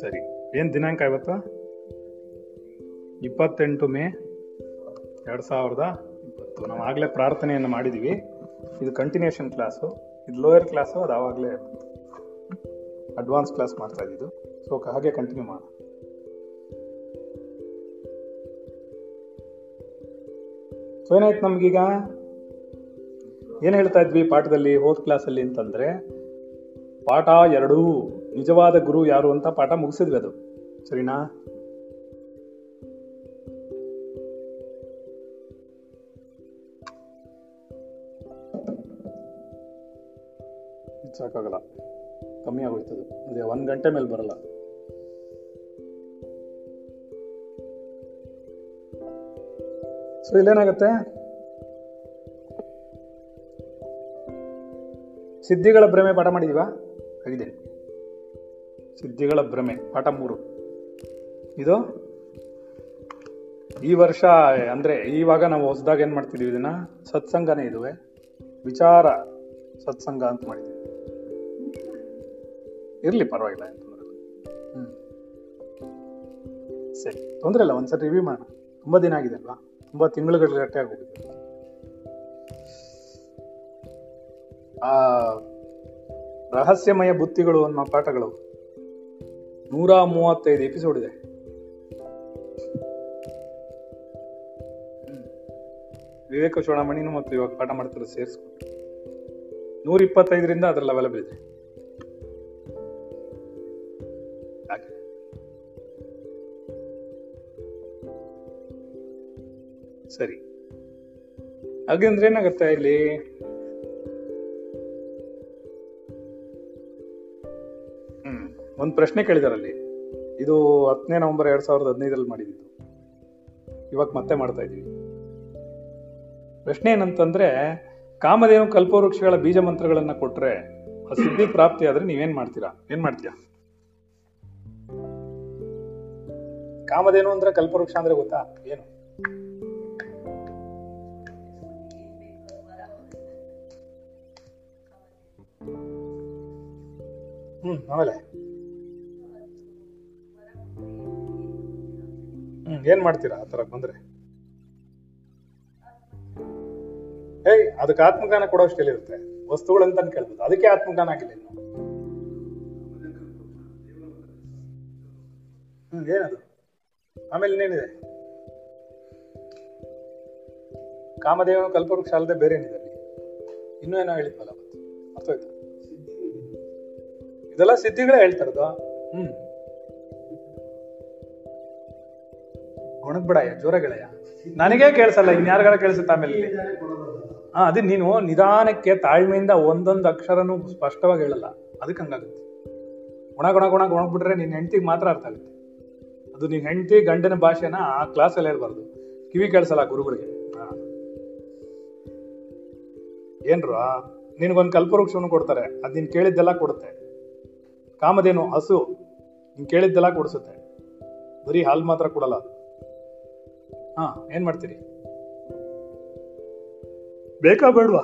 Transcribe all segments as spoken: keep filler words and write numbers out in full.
ಸರಿ, ಏನು ದಿನಾಂಕ ಇವತ್ತು? ಇಪ್ಪತ್ತೆಂಟು ಮೇ ಎರಡು ಸಾವಿರದ ಇಪ್ಪತ್ತು. ನಾವು ಆಗಲೇ ಪ್ರಾರ್ಥನೆಯನ್ನು ಮಾಡಿದ್ದೀವಿ. ಇದು ಕಂಟಿನ್ಯೂಷನ್ ಕ್ಲಾಸು, ಇದು ಲೋಯರ್ ಕ್ಲಾಸು, ಅದು ಆವಾಗಲೇ ಅಡ್ವಾನ್ಸ್ ಕ್ಲಾಸ್ ಮಾಡ್ತಾ ಇದ್ದಿದ್ದು. ಸೊ ಹಾಗೆ ಕಂಟಿನ್ಯೂ ಮಾಡೋಣ. ಸೊ ಏನಾಯ್ತು ನಮಗೀಗ? ಏನು ಹೇಳ್ತಾ ಇದ್ವಿ ಪಾಠದಲ್ಲಿ, ಹೋದ್ ಕ್ಲಾಸಲ್ಲಿ ಅಂತಂದರೆ ಪಾಠ ಎರಡೂ, ನಿಜವಾದ ಗುರು ಯಾರು ಅಂತ ಪಾಠ ಮುಗಿಸಿದ್ವಿ. ಅದು ಸರಿನಾ? ಸಾಕಾಗಲ್ಲ, ಕಮ್ಮಿ ಆಗೋಯ್ತದು. ಅದೇ ಒಂದು ಗಂಟೆ ಮೇಲೆ ಬರಲ್ಲ. ಸೊ ಇಲ್ಲೇನಾಗತ್ತೆ, ಸಿದ್ಧಿಗಳ ಭ್ರಮೆ ಪಾಠ ಮಾಡಿದೀವಾ? ಆಗಿದೆ. ಸಿದ್ಧಿಗಳ ಭ್ರಮೆ ಪಾಠ ಮೂರು. ಇದು ಈ ವರ್ಷ, ಅಂದರೆ ಇವಾಗ ನಾವು ಹೊಸದಾಗ ಏನು ಮಾಡ್ತಿದ್ದೀವಿ, ಇದನ್ನು ಸತ್ಸಂಗನೇ ಇದುವೆ ವಿಚಾರ ಸತ್ಸಂಗ ಅಂತ ಮಾಡಿದ್ದೀವಿ. ಇರಲಿ, ಪರವಾಗಿಲ್ಲ, ಏನು ತೊಂದರೆ ಇಲ್ಲ. ಹ್ಞೂ ಸರಿ, ತೊಂದರೆ ಇಲ್ಲ. ಒಂದ್ಸರಿ ರಿವ್ಯೂ ಮಾಡೋಣ. ತುಂಬ ದಿನ ಆಗಿದೆ ಅಲ್ವಾ, ತುಂಬ ತಿಂಗಳುಗಳ ಗಟ್ಟೆ ಆಗೋಗಿದೆ. ಆ ರಹಸ್ಯಮಯ ಬುತ್ತಿಗಳು ಅನ್ನೋ ಪಾಠಗಳು ನೂರ ಮೂವತ್ತೈದು ಎಪಿಸೋಡ್ ಇದೆ. ವಿವೇಕ ಚೋಣಮಣಿನೂ ಮತ್ತು ಇವಾಗ ಪಾಠ ಮಾಡ್ತಾರೆ ಸೇರಿಸ್ಕೊಂಡು ನೂರ ಇಪ್ಪತ್ತೈದರಿಂದ ಅದರಲ್ಲಿ ಅವೈಲಬಲ್ ಇದೆ. ಸರಿ, ಹಾಗಂದ್ರೆ ಏನಾಗುತ್ತೆ ಇಲ್ಲಿ, ಒಂದು ಪ್ರಶ್ನೆ ಕೇಳಿದಾರಲ್ಲಿ. ಇದು ಹತ್ತನೇ ನವೆಂಬರ್ ಎರಡು ಸಾವಿರದ ಹದಿನೈದರಲ್ಲಿ ಮಾಡಿದ್ದು, ಇವಾಗ ಮತ್ತೆ ಮಾಡ್ತಾ ಇದ್ದೀವಿ. ಪ್ರಶ್ನೆ ಏನಂತಂದ್ರೆ, ಕಾಮಧೇನು ಕಲ್ಪವೃಕ್ಷಗಳ ಬೀಜ ಮಂತ್ರಗಳನ್ನ ಕೊಟ್ರೆ ಆ ಸಿದ್ಧಿ ಪ್ರಾಪ್ತಿ ಆದ್ರೆ ನೀವೇನ್ ಮಾಡ್ತೀರಾ, ಏನ್ ಮಾಡ್ತೀಯಾ? ಕಾಮಧೇನು ಅಂದ್ರೆ ಕಲ್ಪವೃಕ್ಷ ಅಂದ್ರೆ ಗೊತ್ತಾ? ಏನು ಹ್ಮ್ ಆಮೇಲೆ ಹ್ಮ್ ಏನ್ ಮಾಡ್ತೀರಾ ಆ ತರ ಬಂದ್ರೆ? ಏಯ್, ಅದಕ್ಕೆ ಆತ್ಮಜ್ಞಾನ ಕೊಡೋಷ್ಟು ಎಲ್ಲಿರುತ್ತೆ, ವಸ್ತುಗಳಂತ ಕೇಳ್ಬೋದು. ಅದಕ್ಕೆ ಆತ್ಮಜ್ಞಾನ ಆಗಿಲ್ಲ ಇನ್ನು. ಹ್ಮ್ ಏನದು? ಆಮೇಲೆ ಇನ್ನೇನಿದೆ? ಕಾಮದೇವ ಕಲ್ಪವೃಕ್ಷ ಅಲ್ಲದೆ ಬೇರೆ ಏನಿದೆ? ಇನ್ನೂ ಏನೋ ಹೇಳಿದ್ವಲ್ಲ, ಅರ್ಥ ಆಯ್ತು. ಇದೆಲ್ಲ ಸಿದ್ಧಿಗಳೇ ಹೇಳ್ತಾರದು. ಹ್ಮ್ ಗುಣಗ್ಬಿಡಯ್ಯ, ಜೋರಗಳಯ್ಯ, ನನಗೇ ಕೇಳಿಸಲ್ಲ, ಇನ್ ಯಾರಿಗಾರ ಕೇಳಿಸುತ್ತ? ಆಮೇಲೆ ಹಾ, ಅದೇ ನೀನು ನಿಧಾನಕ್ಕೆ ತಾಳ್ಮೆಯಿಂದ ಒಂದೊಂದು ಅಕ್ಷರನೂ ಸ್ಪಷ್ಟವಾಗಿ ಹೇಳಲ್ಲ, ಅದಕ್ಕೆ ಹಂಗಾಗುತ್ತೆ. ಗುಣ ಗುಣ ಗುಣ ಗುಣಗ್ಬಿಟ್ರೆ ನಿನ್ನ ಹೆಂಡತಿಗೆ ಮಾತ್ರ ಅರ್ಥ ಆಗುತ್ತೆ. ಅದು ನೀನ್ ಹೆಂಡತಿ ಗಂಡನ ಭಾಷೆನ ಆ ಕ್ಲಾಸಲ್ಲಿ ಹೇಳ್ಬಾರ್ದು, ಕಿವಿ ಕೇಳಿಸಲ್ಲ ಗುರುಗಳಿಗೆ. ಹಾ ಏನ್ರ ನಿನ್ಗೊಂದು ಕಲ್ಪವೃಕ್ಷವನ್ನು ಕೊಡ್ತಾರೆ, ಅದು ನೀನ್ ಕೇಳಿದ್ದೆಲ್ಲ ಕೊಡುತ್ತೆ. ಕಾಮಧೇನು ಹಸು, ನೀನ್ ಕೇಳಿದ್ದೆಲ್ಲ ಕೊಡಿಸುತ್ತೆ, ಬರೀ ಹಾಲು ಮಾತ್ರ ಕೊಡಲ್ಲ. ಹಾ ಏನ್ ಮಾಡ್ತೀರಿ? ಬೇಕಾ ಬೇಡವಾ?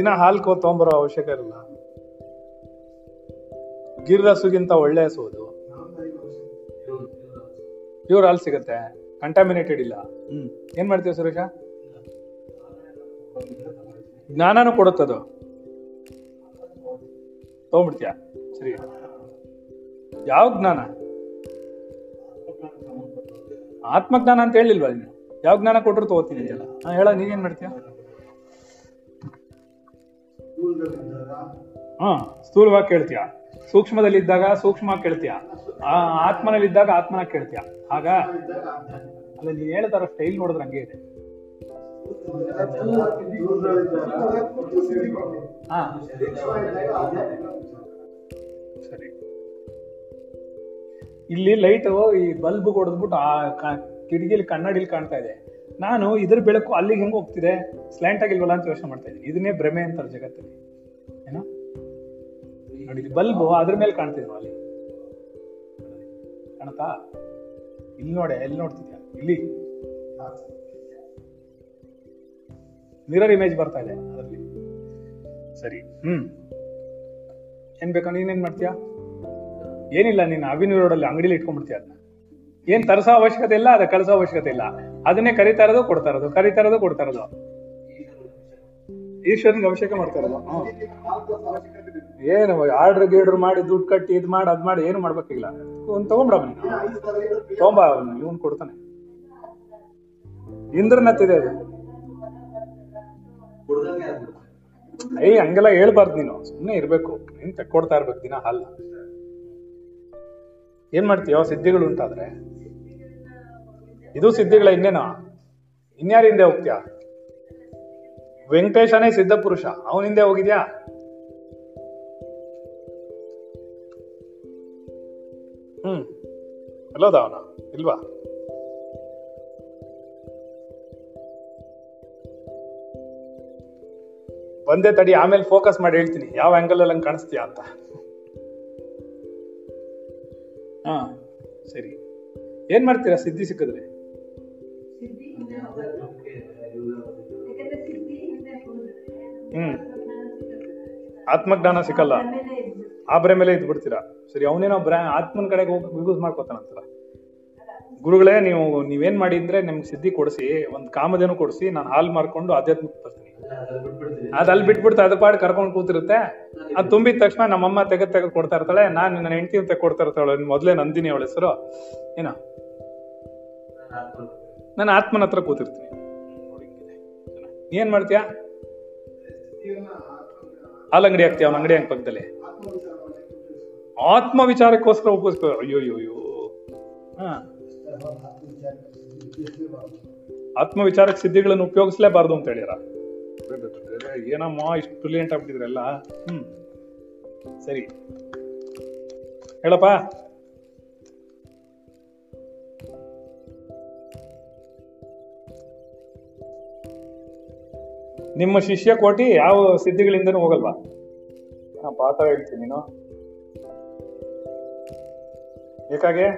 ದಿನ ಹಾಲು ಕೋ ತಗೊಂಬರೋ ಅವಶ್ಯಕ ಇರಲ್ಲ. ಗಿರ್ ಹಸುಗಿಂತ ಒಳ್ಳೆ ಹಸು ಅದು, ಪ್ಯೂರ್ ಹಾಲು ಸಿಗತ್ತೆ, ಕಂಟಾಮಿನೇಟೆಡ್ ಇಲ್ಲ. ಹ್ಮ್ ಏನ್ ಮಾಡ್ತೀವಿ ಸುರೇಶ? ಜ್ಞಾನನೂ ಕೊಡುತ್ತದು, ತಗೊಂಡ್ಬಿಡ್ತೀಯ. ಸರಿ, ಯಾವ ಜ್ಞಾನ? ಆತ್ಮಜ್ಞಾನ ಅಂತ ಹೇಳಿಲ್ವಾ ನೀನು? ಯಾವ ಜ್ಞಾನ ಕೊಟ್ಟರು ತಗೋತೀನಿ ಇದೆಲ್ಲ. ಹಾ ಹೇಳ, ನೀನೇನ್ ಮಾಡ್ತೀಯ? ಹಾ ಸ್ಥೂಲವಾಗಿ ಕೇಳ್ತೀಯ, ಸೂಕ್ಷ್ಮದಲ್ಲಿ ಇದ್ದಾಗ ಸೂಕ್ಷ್ಮವಾಗಿ ಕೇಳ್ತೀಯ, ಆತ್ಮನಲ್ಲಿ ಇದ್ದಾಗ ಆತ್ಮನ ಕೇಳ್ತೀಯ. ಆಗ ಅಲ್ಲ, ನೀನ್ ಹೇಳ್ತಾರ ಸ್ಟೈಲ್ ನೋಡಿದ್ರೆ ಹಂಗೆ ಇದೆ. ಹಾ ಸರಿ, ಇಲ್ಲಿ ಲೈಟ್ ಈ ಬಲ್ಬ್ ಹೊಡೆದ್ಬಿಟ್ಟು ಆ ಕಿಟಕಿಲಿ ಕನ್ನಡಿಲಿ ಕಾಣ್ತಾ ಇದೆ. ನಾನು ಇದ್ರ ಬೆಳಕು ಅಲ್ಲಿಗೆ ಹೆಂಗೆ ಹೋಗ್ತಿದೆ, ಸ್ಲ್ಯಾಂಟ್ ಆಗಿಲ್ವಲ್ಲ ಅಂತ ಯೋಚನೆ ಮಾಡ್ತಾ ಇದ್ದೀನಿ. ಇದನ್ನೇ ಭ್ರಮೆ ಅಂತಾರೆ ಜಗತ್ತಲ್ಲಿ. ಏನೋ ನೋಡಿ, ಬಲ್ಬು ಅದ್ರ ಮೇಲೆ ಕಾಣ್ತಿದ್ವ, ಅಲ್ಲಿ ಕಾಣತಾ? ಇಲ್ಲಿ ನೋಡೆ, ಎಲ್ಲಿ ನೋಡ್ತಿದ್ಯಾ? ಇಲ್ಲಿ ಮಿರರ್ ಇಮೇಜ್ ಬರ್ತಾ ಇದೆ ಅದರಲ್ಲಿ. ಸರಿ, ಹ್ಮ್ ಏನ್ ಬೇಕಾ ನೀನ್ ಏನ್ ಮಾಡ್ತೀಯ? ಏನಿಲ್ಲ, ನೀನ್ ಅವಿನ್ಯೂ ರೋಡಲ್ಲಿ ಅಂಗಡಿಲಿ ಇಟ್ಕೊಂಡ್ಬಿಡ್ತೀಯ. ಅದನ್ನ ಏನ್ ತರಿಸೋ ಅವಶ್ಯಕತೆ ಇಲ್ಲ, ಅದ ಕಳಿಸೋ ಅವಶ್ಯಕತೆ ಇಲ್ಲ. ಅದನ್ನೇ ಕರಿತಾ ಇರೋದು ಕೊಡ್ತಾ ಇರೋದು, ಕರಿತಾ ಇರೋದು ಕೊಡ್ತಾ ಇರೋದು, ಈಶ್ವರನಿಗೆ ಅಭಿಷೇಕ ಮಾಡ್ತಾ ಇರೋದು. ಏನು ಆರ್ಡರ್ ಗೀರ್ಡರ್ ಮಾಡಿ ದುಡ್ಡು ಕಟ್ಟಿ ಇದ್ ಮಾಡಿ ಅದ್ ಮಾಡಿ ಏನು ಮಾಡ್ಬೇಕಿಲ್ಲ, ಒಂದ್ ತಗೊಂಡ್ಬಿಡ ತಗೊಂಬ, ಇವನ್ ಕೊಡ್ತಾನೆ. ಇಂದ್ರನತ್ತಿದೆ ಅದು. ಏಯ್ ಹಂಗೆಲ್ಲ ಹೇಳ್ಬಾರ್ದು, ನೀನು ಸುಮ್ಮನೆ ಇರ್ಬೇಕು, ನೀನ್ ತಕ್ಕೊಡ್ತಾ ಇರ್ಬೇಕು ದಿನ ಹಾಲ್. ಏನ್ ಮಾಡ್ತೀಯೋ ಸಿದ್ಧಿಗಳು ಉಂಟಾದ್ರೆ ಇದು ಸಿದ್ಧಿಗಳ ಇನ್ನೇನೋ, ಇನ್ಯಾರ ಹಿಂದೆ ಹೋಗ್ತೀಯಾ? ವೆಂಕಟೇಶನೇ ಸಿದ್ಧ ಪುರುಷ, ಅವನ ಹಿಂದೆ ಹೋಗಿದ್ಯಾ? ಹ್ಮ್ ಅಲ್ಲೋದ ಅವನ ಇಲ್ವಾ? ಒಂದೇ ತಡಿ, ಆಮೇಲೆ ಫೋಕಸ್ ಮಾಡಿ ಹೇಳ್ತೀನಿ ಯಾವ ಆಂಗಲ್ ಅಲ್ಲಿ ಹಂಗೆ ಕಾಣಿಸ್ತೀಯಾ ಅಂತ. ಹಾ ಸರಿ, ಏನ್ ಮಾಡ್ತೀರಾ ಸಿದ್ಧಿ ಸಿಕ್ಕಿದ್ರೆ? ಹ್ಮ್ ಆತ್ಮಜ್ಞಾನ ಸಿಕ್ಕಲ್ಲ, ಆಬ್ರೆ ಮೇಲೆ ಇದ್ ಬಿಡ್ತೀರಾ. ಸರಿ, ಅವನೇನೋ ಬ್ರಾ ಆತ್ಮನ ಕಡೆಗೆ ಹೋಗಿ ಯೂಸ್ ಮಾಡ್ಕೋತಾನಂತಲ್ಲ. ಗುರುಗಳೇ, ನೀವು ನೀವೇನ್ ಮಾಡಿದ್ರೆ ನಿಮ್ಗೆ ಸಿದ್ಧಿ ಕೊಡಿಸಿ, ಒಂದ್ ಕಾಮಧೇನು ಕೊಡಿಸಿ, ನಾನು ಹಾಲ್ ಮಾರ್ಕೊಂಡು ಆಧ್ಯಾತ್ಮಕ್ಕೆ ಬರ್ತೀನಿ. ಅದ್ ಅಲ್ಲಿ ಬಿಟ್ಬಿಡ್ತಾ ಅದ ಪಾಡ್ ಕರ್ಕೊಂಡು ಕೂತಿರುತ್ತೆ. ಅದ್ ತುಂಬಿದ ತಕ್ಷಣ ನಮ್ಮಮ್ಮ ತೆಗೆದ್ ತೆಗೆದ್ ಕೊಡ್ತಾ ಇರ್ತಾಳೆ, ನಾನು ನನ್ನ ಹೆಂಡತಿ ತೆಗೆದು ಕೊಡ್ತಾ ಇರ್ತಾಳೆ. ಮೊದ್ಲೇ ನಂದಿನಿ ಅವಳ ಹೆಸರು, ಏನ ನಾನು ಆತ್ಮನ ಹತ್ರ ಕೂತಿರ್ತೀನಿ. ಏನ್ ಮಾಡ್ತೀಯ? ಹಾಲ್ ಅಂಗಡಿ ಹಾಕ್ತೀಯ ಅವನ ಅಂಗಡಿ ಹಂಗ್ ಪಕ್ಕದಲ್ಲಿ, ಆತ್ಮ ವಿಚಾರಕ್ಕೋಸ್ಕರ ಉಪಯೋಗಿಸ್ಕೋ. ಅಯ್ಯೋ ಅಯ್ಯೋ, ಹ ಆತ್ಮ ವಿಚಾರಕ್ಕೆ ಸಿದ್ಧಿಗಳನ್ನು ಉಪಯೋಗಿಸ್ಲೇಬಾರ್ದು ಅಂತ ಹೇಳಿರ. ಏನಮ್ಮ ಇಷ್ಟು ಬ್ರಿಲಿಯಂಟ್ ಆಗ್ಬಿಟ್ಟಿದ್ರಲ್ಲ. ಹ್ಮ್ ಸರಿ ಹೇಳಪ್ಪ. ನಿಮ್ಮ ಶಿಷ್ಯ ಕೋಟಿ ಯಾವ ಸಿದ್ಧಿಗಳಿಂದನೂ ಹೋಗಲ್ವಾ? ನಾ ಪಾತ್ರ ಹೇಳ್ತೀನಿ, ನೀನು ಬೇಕಾಗೆ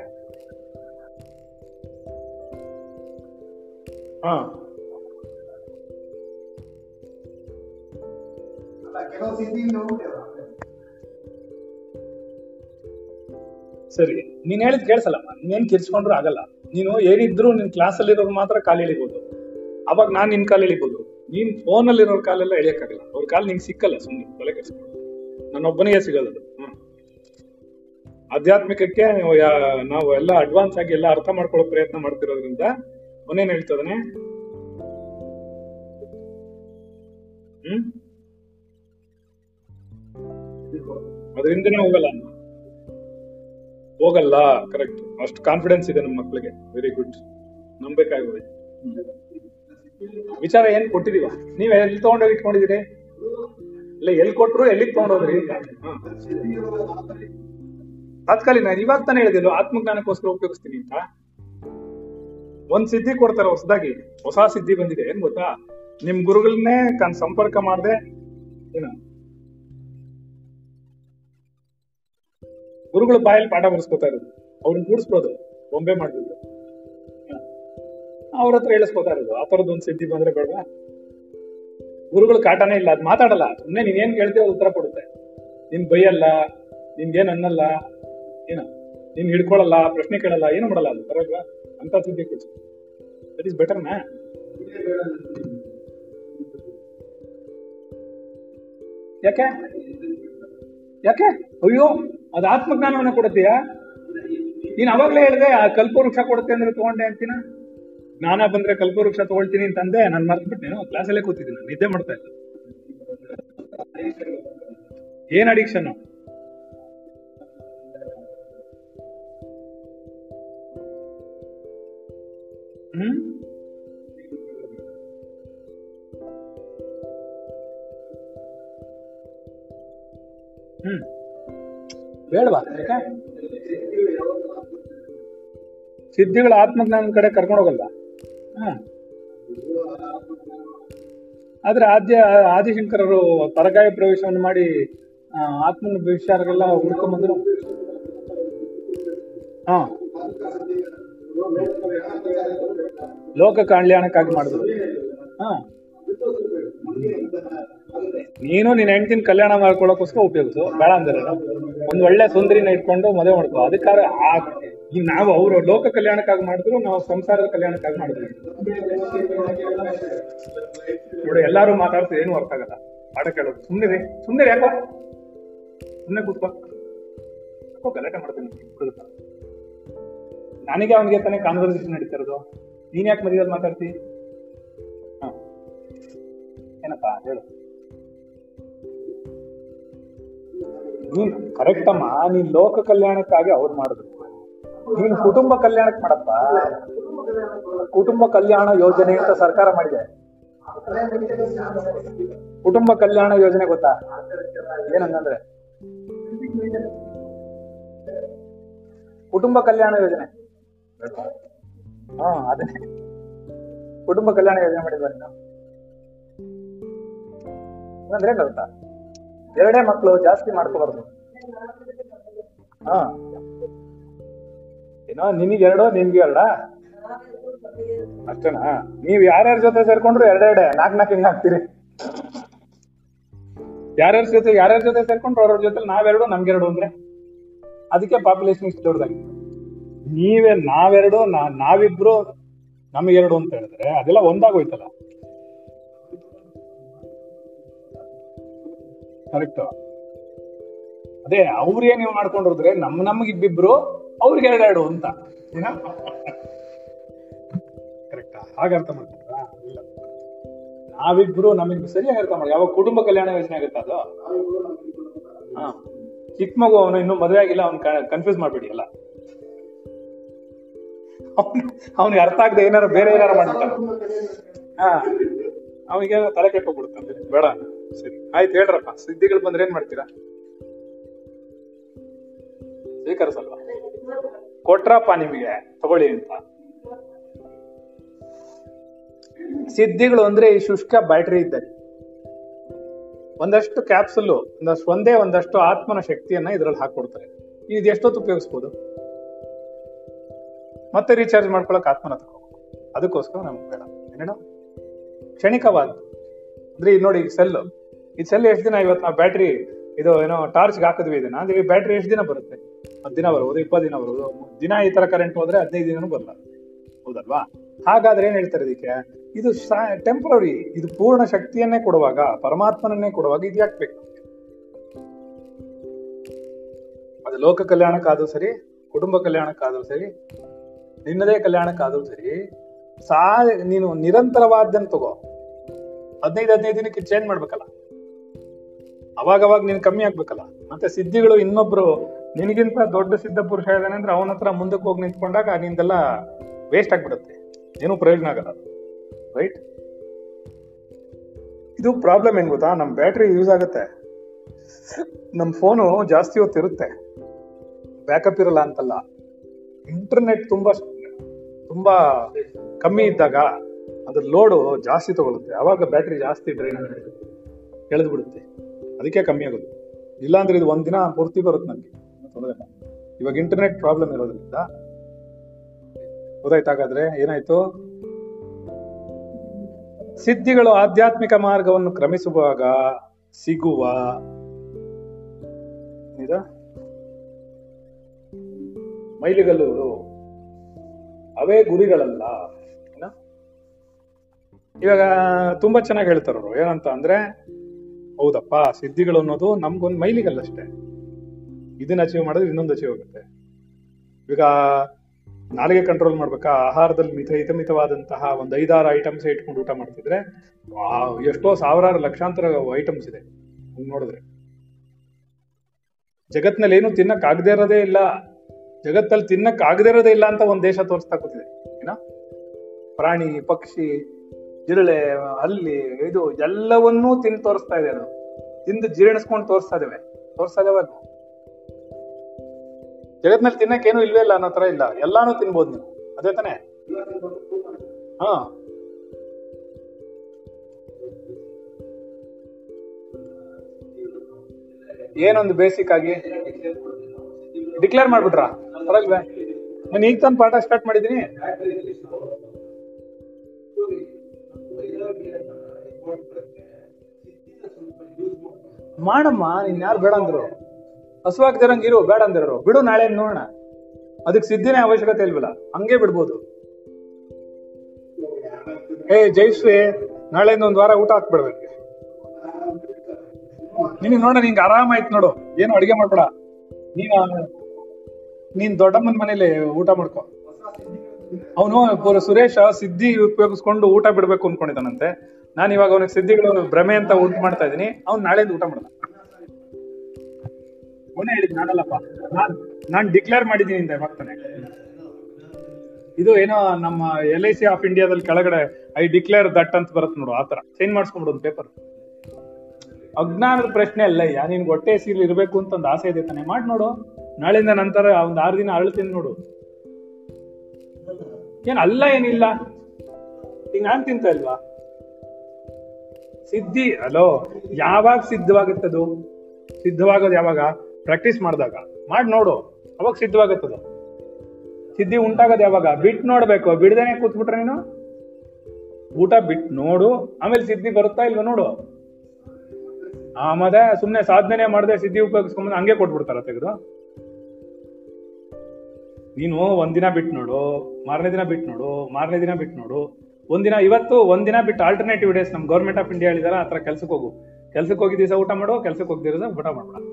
ಹಾ ಸರಿ. ನೀನ್ ಹೇಳಿದ್ ಕೇಳ್ಸಲ್ಲಮ್ಮ, ನೀನೇನ್ ಕಿರ್ಸ್ಕೊಂಡ್ರು ಆಗಲ್ಲ. ನೀನು ಏನಿದ್ರು ನಿನ್ ಕ್ಲಾಸ್ ಅಲ್ಲಿರೋರು ಮಾತ್ರ ಕಾಲು ಎಳಿಬಹುದು, ಅವಾಗ ನಾನ್ ನಿನ್ ಕಾಲು ಎಳಿಬಹುದು. ನೀನ್ ಫೋನ್ ಅಲ್ಲಿರೋರ್ ಕಾಲೆಲ್ಲ ಎಳಿಯಕ್ಕಾಗಲ್ಲ, ಅವ್ರ ಕಾಲ್ ನಿಂಗೆ ಸಿಕ್ಕಲ್ಲ. ಸುಮ್ನೆ ಒಲೆ ಕೆಡ್ಸ್ಕೊಂಡು ನನ್ನೊಬ್ಬನಿಗೆ ಸಿಗಲ್ಲದು. ಹ್ಮ್ ಆಧ್ಯಾತ್ಮಿಕಕ್ಕೆ ನಾವು ಎಲ್ಲ ಅಡ್ವಾನ್ಸ್ ಆಗಿ ಎಲ್ಲ ಅರ್ಥ ಮಾಡ್ಕೊಳ್ಳೋ ಪ್ರಯತ್ನ ಮಾಡ್ತಿರೋದ್ರಿಂದ ಅವನೇನ್ ಹೇಳ್ತದಾನೆ. ಹ್ಮ್ ಅದರಿಂದನೇ ಹೋಗಲ್ಲ ಹೋಗಲ್ಲ ಕರೆಕ್ಟ್. ಅಷ್ಟು ಕಾನ್ಫಿಡೆನ್ಸ್ ಇದೆ ನಮ್ಮ ಮಕ್ಕಳಿಗೆ, ವೆರಿ ಗುಡ್. ನಂಬೇಕಾಗಿ ವಿಚಾರ ಏನ್ ಕೊಟ್ಟಿದೀವ, ನೀವ್ ಎಲ್ಲಿ ತಗೊಂಡೋಗಿ ಇಟ್ಕೊಂಡಿದೀರಿ? ಇಲ್ಲ ಎಲ್ಲಿ ಕೊಟ್ರು ಎಲ್ಲಿಗೆ ತಗೊಂಡೋದ್ರಿ? ತಾತ್ಕಾಲಿ ನಾನು ಇವಾಗ ತಾನೇ ಹೇಳಿದಿಲ್ಲ ಆತ್ಮಜ್ಞಾನಕ್ಕೋಸ್ಕರ ಉಪಯೋಗಿಸ್ತೀನಿ ಅಂತ. ಒಂದ್ ಸಿದ್ಧಿ ಕೊಡ್ತಾರೆ ಹೊಸದಾಗಿ, ಹೊಸ ಸಿದ್ಧಿ ಬಂದಿದೆ. ಏನ್ ಗೊತ್ತಾ, ನಿಮ್ ಗುರುಗಳನ್ನೇ ತಾನು ಸಂಪರ್ಕ ಮಾಡದೆ ಏನ ಗುರುಗಳು ಬಾಯಲ್ಲಿ ಪಾಠ ಬರೆಸ್ಕೊತಾ ಇರೋದು, ಅವ್ರನ್ನ ಕೂಡಿಸ್ಬೋದು, ಬೊಂಬೆ ಮಾಡ್ಬೋದು, ಅವ್ರ ಹತ್ರ ಹೇಳಿಸ್ಕೊತಾ ಇರೋದು. ಆ ಥರದ್ದು ಒಂದು ಸಿದ್ಧಿ ಬಂದ್ರೆ ಬೇಡವಾ? ಗುರುಗಳು ಕಾಟನೇ ಇಲ್ಲ, ಅದು ಮಾತಾಡಲ್ಲ, ಸುಮ್ಮನೆ ನೀನೇನ್ ಕೇಳ್ತೀವಿ ಅದು ಉತ್ತರ ಕೊಡುತ್ತೆ. ನಿನ್ ಬೈಯಲ್ಲ, ನಿನ್ಗೇನ್ ಅನ್ನಲ್ಲ, ಏನ ನಿನ್ ಹಿಡ್ಕೊಳಲ್ಲ, ಪ್ರಶ್ನೆ ಕೇಳಲ್ಲ, ಏನು ಮಾಡಲ್ಲ. ಅದು ಪರವಾಗಿಲ್ಲ ಅಂತ ಸಿದ್ಧಿ ಕೊಡ್ಸು. That is better man. ಯಾಕೆ ಯಾಕೆ ಅಯ್ಯೋ ಅದು ಆತ್ಮಜ್ಞಾನವನ್ನ ಕೊಡುತ್ತೀಯಾ? ನೀನ್ ಅವಾಗ್ಲೇ ಹೇಳಿದೆ ಆ ಕಲ್ಪವೃಕ್ಷ ಕೊಡುತ್ತೆ ಅಂದ್ರೆ ತಗೊಂಡೆ ಅಂತೀನ. ಜ್ಞಾನ ಬಂದ್ರೆ ಕಲ್ಪವೃಕ್ಷ ತಗೊಳ್ತೀನಿ ಅಂತಂದೆ, ನಾನು ಮರ್ತ್ಬಿಟ್ಟೇನು? ಕ್ಲಾಸಲ್ಲೇ ಕೂತಿದ್ದೀನಿ, ನಿದ್ದೆ ಮಾಡ್ತಾ ಇಲ್ಲ. ಏನ್ ಅಡಿಕ್ಷನ್? ಹ್ಮ್ ಹ್ಮ್ ಬೇಡವಾ? ಸಿದ್ಧಿಗಳ ಆತ್ಮಜ್ಞಾನ ಕಡೆ ಕರ್ಕೊಂಡೋಗಲ್ಲ. ಹ ಆದ್ರೆ ಆದ್ಯ ಆದಿಶಂಕರರು ಪರಗಾಯ ಪ್ರವೇಶವನ್ನು ಮಾಡಿ ಆತ್ಮನ ವಿಚಾರಗಳೆಲ್ಲ ಹುಡ್ಕೊಂಬಂದ್ರು. ಹ ಲೋಕ ಕಲ್ಯಾಣಕ್ಕಾಗಿ ಮಾಡಿದ್ರು. ಹ ನೀನು ನಿನ್ನ ಹೆಂಡತಿನ ಕಲ್ಯಾಣ ಮಾಡ್ಕೊಳ್ಳೋಕೋಸ್ಕರ ಉಪಯೋಗಿಸು, ಬೇಡ ಅಂದ್ರೆ ಒಂದು ಒಳ್ಳೆ ಸುಂದರಿನ ಇಟ್ಕೊಂಡು ಮದುವೆ ಮಾಡ್ಕೋ. ಅದಕ್ಕಾದ್ರೆ ಈಗ ನಾವು ಅವರು ಲೋಕ ಕಲ್ಯಾಣಕ್ಕಾಗಿ ಮಾಡಿದ್ರು, ನಾವು ಸಂಸಾರದ ಕಲ್ಯಾಣಕ್ಕಾಗಿ ಮಾಡಿದ್ರು. ನೋಡಿ, ಎಲ್ಲಾರು ಮಾತಾಡ್ತೀವಿ, ಏನು ಅರ್ಥ ಆಗಲ್ಲ. ಆಟ ಕೇಳೋದು ಸುಮ್ಮನೆ ಸುಮ್ಮನೆ ಯಾಕೋ ಸುಮ್ಮನೆ ಕೂತ್ಕೋ ಗಲಾಟೆ ಮಾಡ್ತೇನೆ ಹುಡುಗ. ನನಗೆ ಅವನಿಗೆ ತಾನೇ ಕಾನ್ವರ್ಸೇಷನ್ ನಡೀತಿರೋದು, ನೀನ್ ಯಾಕೆ ಮದುವೆದು ಮಾತಾಡ್ತಿ? ಹ, ಏನಪ್ಪಾ ಹೇಳು. ನೀನ್ ಕರೆಕ್ಟಮ್ಮ, ನೀನ್ ಲೋಕ ಕಲ್ಯಾಣಕ್ಕಾಗಿ ಅವ್ರು ಮಾಡಿದ್ರು, ನೀನ್ ಕುಟುಂಬ ಕಲ್ಯಾಣಕ್ಕೆ ಮಾಡಪ್ಪ. ಕುಟುಂಬ ಕಲ್ಯಾಣ ಯೋಜನೆ ಅಂತ ಸರ್ಕಾರ ಮಾಡಿದೆ. ಕುಟುಂಬ ಕಲ್ಯಾಣ ಯೋಜನೆ ಗೊತ್ತಾ? ಏನಂದ್ರೆ ಕುಟುಂಬ ಕಲ್ಯಾಣ ಯೋಜನೆ. ಹಾ, ಅದೇ ಕುಟುಂಬ ಕಲ್ಯಾಣ ಯೋಜನೆ ಮಾಡಿದ್ವಿ ನಾವು. ಹಂಗಂದ್ರೆ ಏನ್ ಗೊತ್ತಾ, ಎರಡೇ ಮಕ್ಕಳು ಜಾಸ್ತಿ ಮಾಡ್ಕೋಬಾರ್ದು. ಹಾ, ಏನೋ ನಿನಗೆ ಎರಡೋ ನಿನ್ಗೆ ಎರಡ ಅಷ್ಟೇನಾ? ನೀವ್ ಯಾರ್ಯಾರ ಜೊತೆ ಸೇರ್ಕೊಂಡ್ರು ಎರಡೆರಡೆ ನಾಕ್ ನಾಕ್ ಹಿಂಗ್ ಹಾಕ್ತಿರಿ. ಯಾರ್ಯಾರ ಜೊತೆ ಯಾರ್ಯಾರ ಜೊತೆ ಸೇರ್ಕೊಂಡ್ರು ಅವ್ರವ್ರ ಜೊತೆ ನಾವೆರಡು ನಮ್ಗೆರಡು ಅಂದ್ರೆ ಅದಕ್ಕೆ ಪಾಪ್ಯುಲೇಷನ್ ಇಷ್ಟು ದೊಡ್ಡದಾಗಿದೆ. ನೀವೇ ನಾವೆರಡು ನಾವಿಬ್ರು ನಮಗೆರಡು ಅಂತ ಹೇಳಿದ್ರೆ ಅದೆಲ್ಲ ಒಂದಾಗೋಯ್ತಲ್ಲ. ಕರೆಕ್ಟ್. ಅದೇ ಅವ್ರಿಗೆ ನೀವು ಮಾಡ್ಕೊಂಡಿದ್ರೆ ನಮ್ ನಮ್ಗಿಬ್ಬಿಬ್ರು ಅವ್ರಿಗೆ ಎರಡೆರಡು ಅಂತ ಏನಾ? ಕರೆಕ್ಟಾ? ಹಾಗೆ ಅರ್ಥ ಮಾಡ್ತಾರ? ಇಲ್ಲ, ನಾವಿಬ್ರು ನಮಗ್ ಸರಿಯಾಗಿ ಅರ್ಥ ಮಾಡಿ. ಯಾವಾಗ ಕುಟುಂಬ ಕಲ್ಯಾಣ ಯೋಜನೆ ಆಗುತ್ತೆ ಅದು. ಹಾ, ಚಿಕ್ಕ ಮಗು ಅವನು ಇನ್ನೂ ಮದುವೆ ಆಗಿಲ್ಲ, ಅವ್ನು ಕನ್ಫ್ಯೂಸ್ ಮಾಡ್ಬಿಡಿ ಅಲ್ಲ. ಅವ್ನಿಗೆ ಅರ್ಥ ಆಗದೆ ಏನಾರ ಬೇರೆ ಏನಾರು ಮಾಡ್ಬಿಡ್ತಾನೆ. ಹಾ, ಅವನಿಗೆ ತಲೆ ಕೆಟ್ಟೋಗ್ಬಿಡ್ತಾನೆ. ಬೇಡ, ಸರಿ ಆಯ್ತು ಹೇಳ್ರಪ್ಪ. ಸಿದ್ಧಿಗಳು ಬಂದ್ರೆ ಏನ್ ಮಾಡ್ತೀರಾ? ಸ್ವೀಕರಿಸಲ್ವ? ಕೊಟ್ರಪ್ಪ ನಿಮಗೆ ತಗೊಳ್ಳಿ ಅಂತ. ಸಿದ್ಧಿಗಳು ಅಂದ್ರೆ ಈ ಶುಷ್ಕ ಬ್ಯಾಟರಿ ಇದ್ದಲ್ಲಿ ಒಂದಷ್ಟು ಕ್ಯಾಪ್ಸುಲ್, ಒಂದಷ್ಟು ಒಂದೇ ಒಂದಷ್ಟು ಆತ್ಮನ ಶಕ್ತಿಯನ್ನ ಇದ್ರಲ್ಲಿ ಹಾಕೊಡ್ತಾರೆ. ಇದು ಎಷ್ಟೊತ್ತು ಉಪಯೋಗಿಸ್ಬೋದು? ಮತ್ತೆ ರೀಚಾರ್ಜ್ ಮಾಡ್ಕೊಳಕ್ ಆತ್ಮನ ತಗೋಬೇಕು. ಅದಕ್ಕೋಸ್ಕರ ನಮ್ಗೆ ಬೇಡ. ಏನೇನೋ ಕ್ಷಣಿಕವಾದ ಅಂದ್ರೆ ಇದು ನೋಡಿ, ಸೆಲ್ಲು ಈ ಸೆಲ್ ಎಷ್ಟು ದಿನ ಇವತ್ತು ನಾವು ಬ್ಯಾಟ್ರಿ ಇದು ಏನೋ ಟಾರ್ಚ್ಗೆ ಹಾಕಿದ್ವಿ ಇದನ್ನ, ಅಂದ್ರೆ ಈ ಬ್ಯಾಟ್ರಿ ಎಷ್ಟು ದಿನ ಬರುತ್ತೆ? ಹತ್ತು ದಿನ ಬರುವುದು, ಇಪ್ಪತ್ತು ದಿನ ಬರುವುದು. ದಿನ ಈ ತರ ಕರೆಂಟ್ ಹೋದ್ರೆ ಹದಿನೈದು ದಿನನೂ ಬರಲ್ಲ, ಹೌದಲ್ವಾ? ಹಾಗಾದ್ರೆ ಏನ್ ಹೇಳ್ತಾರೆ ಇದಕ್ಕೆ? ಇದು ಟೆಂಪ್ರರಿ, ಇದು ಪೂರ್ಣ ಶಕ್ತಿಯನ್ನೇ ಕೊಡುವಾಗ, ಪರಮಾತ್ಮನನ್ನೇ ಕೊಡುವಾಗ ಇದು ಯಾಕೆ ಬೇಕು? ಅದು ಲೋಕ ಕಲ್ಯಾಣಕ್ಕಾದ್ರೂ ಸರಿ, ಕುಟುಂಬ ಕಲ್ಯಾಣಕ್ಕಾದ್ರೂ ಸರಿ, ನಿನ್ನದೇ ಕಲ್ಯಾಣಕ್ಕಾದ್ರೂ ಸರಿ, ಸಾ ನೀನು ನಿರಂತರವಾದ್ದನ್ನು ತಗೋ. ಹದಿನೈದು ಹದಿನೈದು ದಿನಕ್ಕೆ ಚೇಂಜ್ ಮಾಡ್ಬೇಕಲ್ಲ, ಅವಾಗವಾಗ ನೀನು ಕಮ್ಮಿ ಆಗ್ಬೇಕಲ್ಲ. ಮತ್ತೆ ಸಿದ್ಧಿಗಳು ಇನ್ನೊಬ್ರು ನಿನಗಿಂತ ದೊಡ್ಡ ಸಿದ್ಧ ಪುರುಷ ಇದ್ದಾನೆ ಅಂದ್ರೆ ಅವನ ಹತ್ರ ಮುಂದಕ್ಕೆ ಹೋಗಿ ನಿಂತ್ಕೊಂಡಾಗ ನಿಂದೆಲ್ಲ ವೇಸ್ಟ್ ಆಗ್ಬಿಡುತ್ತೆ, ಏನೂ ಪ್ರಯೋಜನ ಆಗಲ್ಲ, ರೈಟ್? ಇದು ಪ್ರಾಬ್ಲಮ್ ಏನ್ ಗೊತ್ತಾ, ನಮ್ಮ ಬ್ಯಾಟ್ರಿ ಯೂಸ್ ಆಗುತ್ತೆ, ನಮ್ಮ ಫೋನು ಜಾಸ್ತಿ ಹೊತ್ತಿರುತ್ತೆ, ಬ್ಯಾಕಪ್ ಇರಲ್ಲ ಅಂತಲ್ಲ. ಇಂಟರ್ನೆಟ್ ತುಂಬಾ ತುಂಬಾ ಕಮ್ಮಿ ಇದ್ದಾಗ ಅದ್ರ ಲೋಡು ಜಾಸ್ತಿ ತಗೊಳುತ್ತೆ, ಅವಾಗ ಬ್ಯಾಟ್ರಿ ಜಾಸ್ತಿ ಡ್ರೈನ್ ಎಳೆದು ಬಿಡುತ್ತೆ, ಅದಕ್ಕೆ ಕಮ್ಮಿ ಆಗೋದು. ಇಲ್ಲಾಂದ್ರೆ ಇದು ಒಂದಿನ ಪೂರ್ತಿ ಬರುತ್ತೆ ನನಗೆ, ತೊಂದರೆ ಇಲ್ಲ. ಇವಾಗ ಇಂಟರ್ನೆಟ್ ಪ್ರಾಬ್ಲಮ್ ಇರೋದ್ರಿಂದ ಗೊತ್ತಾಯ್ತು. ಹಾಗಾದ್ರೆ ಏನಾಯ್ತು? ಸಿದ್ಧಿಗಳು ಆಧ್ಯಾತ್ಮಿಕ ಮಾರ್ಗವನ್ನು ಕ್ರಮಿಸುವಾಗ ಸಿಗುವ ಮೈಲಿಗಲ್ಲುಗಳು ಅವೇ ಗುರಿಗಳಲ್ಲ. ಇವಾಗ ತುಂಬಾ ಚೆನ್ನಾಗಿ ಹೇಳ್ತಾರ ಅವರು, ಏನಂತ ಅಂದ್ರೆ ಹೌದಪ್ಪ, ಸಿದ್ಧಿಗಳು ಅನ್ನೋದು ನಮ್ಗೊಂದು ಮೈಲಿಗಲ್ಲಷ್ಟೇ, ಇದನ್ನ ಅಚೀವ್ ಮಾಡಿದ್ರೆ ಇನ್ನೊಂದು ಅಚೀವ್ ಆಗುತ್ತೆ. ಈಗ ನಾಲಿಗೆ ಕಂಟ್ರೋಲ್ ಮಾಡ್ಬೇಕಾ, ಆಹಾರದಲ್ಲಿ ಮಿತ ಹಿತಮಿತವಾದಂತಹ ಒಂದು ಐದಾರು ಐಟಮ್ಸ್ ಇಟ್ಕೊಂಡು ಊಟ ಮಾಡ್ತಿದ್ರೆ ಎಷ್ಟೋ ಸಾವಿರಾರು ಲಕ್ಷಾಂತರ ಐಟಮ್ಸ್ ಇದೆ ನೋಡಿದ್ರೆ. ಜಗತ್ನಲ್ಲಿ ಏನು ತಿನ್ನಕ್ ಆಗದೆ ಇರೋದೇ ಇಲ್ಲ, ಜಗತ್ತಲ್ಲಿ ತಿನ್ನಕ್ ಆಗದೆ ಇರೋದೇ ಇಲ್ಲ ಅಂತ ಒಂದು ದೇಶ ತೋರಿಸ್ತಾ ಕೂತಿದೆ. ಏನ ಪ್ರಾಣಿ ಪಕ್ಷಿ ಜಿರಳೆ ಹಲ್ಲಿ ಇದು ಎಲ್ಲವನ್ನೂ ತಿಂದು ತೋರಿಸ್ತಾ ಇದೆ, ಅದು ತಿಂದು ಜೀರ್ಣಿಸ್ಕೊಂಡು ತೋರಿಸ್ತಾ ಇದ್ದೇವೆ ತೋರಿಸ್ತಾ ಇದ್ದೇವೆ ಅದು ಜಗತ್ನಲ್ಲಿ ತಿನ್ನಕ್ಕೇನು ಇಲ್ವೇ ಇಲ್ಲ ಅನ್ನೋ ತರ ಇಲ್ಲ, ಎಲ್ಲಾನು ತಿನ್ಬೋದು ನೀವು, ಅದೇ ತಾನೆ? ಹಾ, ಏನೊಂದು ಬೇಸಿಕ್ ಆಗಿ ಡಿಕ್ಲೇರ್ ಮಾಡ್ಬಿಟ್ರ ಪರವಾಗಿಲ್ವೇ? ನಾನು ಈಗ ತಾನು ಪಾಠ ಸ್ಟಾರ್ಟ್ ಮಾಡಿದ್ದೀನಿ. ಮಾಡಮ್ಮ, ನೀನ್ ಯಾರು ಬೇಡ ಅಂದ್ರು, ಹಸುವಾಗ್ದಿರಂಗಿರು, ಬೇಡ ಅಂದಿರೋರು, ಬಿಡು ನಾಳೆ ನೋಡೋಣ, ಅದಕ್ಕೆ ಸಿದ್ಧಿನೇ ಅವಶ್ಯಕತೆ ಇಲ್ವಲ್ಲ, ಹಂಗೆ ಬಿಡ್ಬೋದು. ಏ ಜೈಶ್ರೀ, ನಾಳೆಯಿಂದ ಒಂದ್ ವಾರ ಊಟ ಹಾಕ್ಬಿಡ್ಬೇಕು ನಿನಗ್, ನೋಡ ನಿಂಗೆ ಆರಾಮ ಆಯ್ತು ನೋಡು, ಏನು ಅಡಿಗೆ ಮಾಡ್ಬೇಡ ನೀನ್, ನೀನ್ ದೊಡ್ಡಮ್ಮನ ಮನೇಲಿ ಊಟ ಮಾಡ್ಕೊ. ಅವನು ಸುರೇಶ ಸಿದ್ಧಿ ಉಪಯೋಗಿಸ್ಕೊಂಡು ಊಟ ಬಿಡ್ಬೇಕು ಅನ್ಕೊಂಡಿದ್ದಾನಂತೆ. ನಾನು ಇವಾಗ ಅವನಿಗೆ ಸಿದ್ಧಿಗಳು ಭ್ರಮೆ ಅಂತ ಊಟ ಮಾಡ್ತಾ ಇದ್ದೀನಿ, ಅವ್ನು ನಾಳೆಯಿಂದ ಊಟ ಮಾಡ್ದ. ಮೊನ್ನೆ ಹೇಳಿದ್ ನಾನಲ್ಲಪ್ಪ, ನಾನ್ ನಾನ್ ಡಿಕ್ಲೇರ್ ಮಾಡಿದ್ದೀನಿ ಅಂತ ಇವಾಗ್ತಾನೆ. ಇದು ಏನೋ ನಮ್ಮ ಎಲ್ ಐ ಸಿ ಆಫ್ ಇಂಡಿಯಾದಲ್ಲಿ ಕೆಳಗಡೆ ಐ ಡಿಕ್ಲೇರ್ ದಟ್ ಅಂತ ಬರುತ್ತೆ ನೋಡು, ಆತರ ಸೈನ್ ಮಾಡಿಸ್ಕೊಂಡ್ಬಿಡು ಒಂದು ಪೇಪರ್. ಅಜ್ಞಾನದ ಪ್ರಶ್ನೆ ಅಲ್ಲಯ್ಯ, ನಿನ್ಗೆ ಹೊಟ್ಟೆ ಸೀಲ್ ಇರಬೇಕು ಅಂತ ಒಂದು ಆಸೆ ಇದೆ ತಾನೆ, ಮಾಡಿ ನೋಡು ನಾಳೆಯಿಂದ. ನಂತರ ಒಂದ್ ಆರು ದಿನ ಅಳ್ತೀನಿ ನೋಡು. ಏನ್ ಅಲ್ಲ ಏನಿಲ್ಲ, ಈಗ ನಾನ್ ತಿಂತ ಇಲ್ವಾ ಸಿದ್ಧಿ? ಅಲೋ, ಯಾವಾಗ ಸಿದ್ಧವಾಗುತ್ತದು? ಸಿದ್ಧವಾಗೋದು ಯಾವಾಗ? ಪ್ರಾಕ್ಟೀಸ್ ಮಾಡಿದಾಗ. ಮಾಡಿ ನೋಡು, ಅವಾಗ ಸಿದ್ಧವಾಗುತ್ತದು. ಸಿದ್ಧಿ ಉಂಟಾಗೋದು ಯಾವಾಗ? ಬಿಟ್ಟು ನೋಡ್ಬೇಕು, ಬಿಡ್ದೇನೆ ಕೂತ್ಬಿಟ್ರೆ ನೀನು ಊಟ ಬಿಟ್ಟು ನೋಡು, ಆಮೇಲೆ ಸಿದ್ಧಿ ಬರುತ್ತಾ ಇಲ್ವ ನೋಡು. ಆ ಮತ್ತೆ ಸುಮ್ನೆ ಸಾಧನೆ ಮಾಡದೆ ಸಿದ್ಧಿ ಉಪಯೋಗಿಸ್ಕೊಂಬಂದು ಹಂಗೆ ಕೊಟ್ಬಿಡ್ತಾರ ತೆಗೆದು. ನೀನು ಒಂದಿನ ಬಿಟ್ಟು ನೋಡು, ಮಾರನೇ ದಿನ ಬಿಟ್ಟು ನೋಡು, ಮಾರನೇ ದಿನ ಬಿಟ್ಟು ನೋಡು, ಒಂದಿನ ಇವತ್ತು ಒಂದಿನ ಬಿಟ್ಟು ಆಲ್ಟರ್ನೇಟಿವ್ ಡೇಸ್ ನಮ್ ಗೌರ್ಮೆಂಟ್ ಆಫ್ ಇಂಡಿಯಾ ಹೇಳಿದಾರ, ಆತರ ಕೆಲ್ಸಕ್ಕೆ ಹೋಗು, ಕೆಲ್ಸಕ್ಕೆ ಹೋಗಿ ದಿವಸ ಊಟ ಮಾಡು, ಕೆಲ್ಸಕ್ಕೆ ಹೋಗ್ದಿರೋದ ಊಟ ಮಾಡ್ಬೇಡ.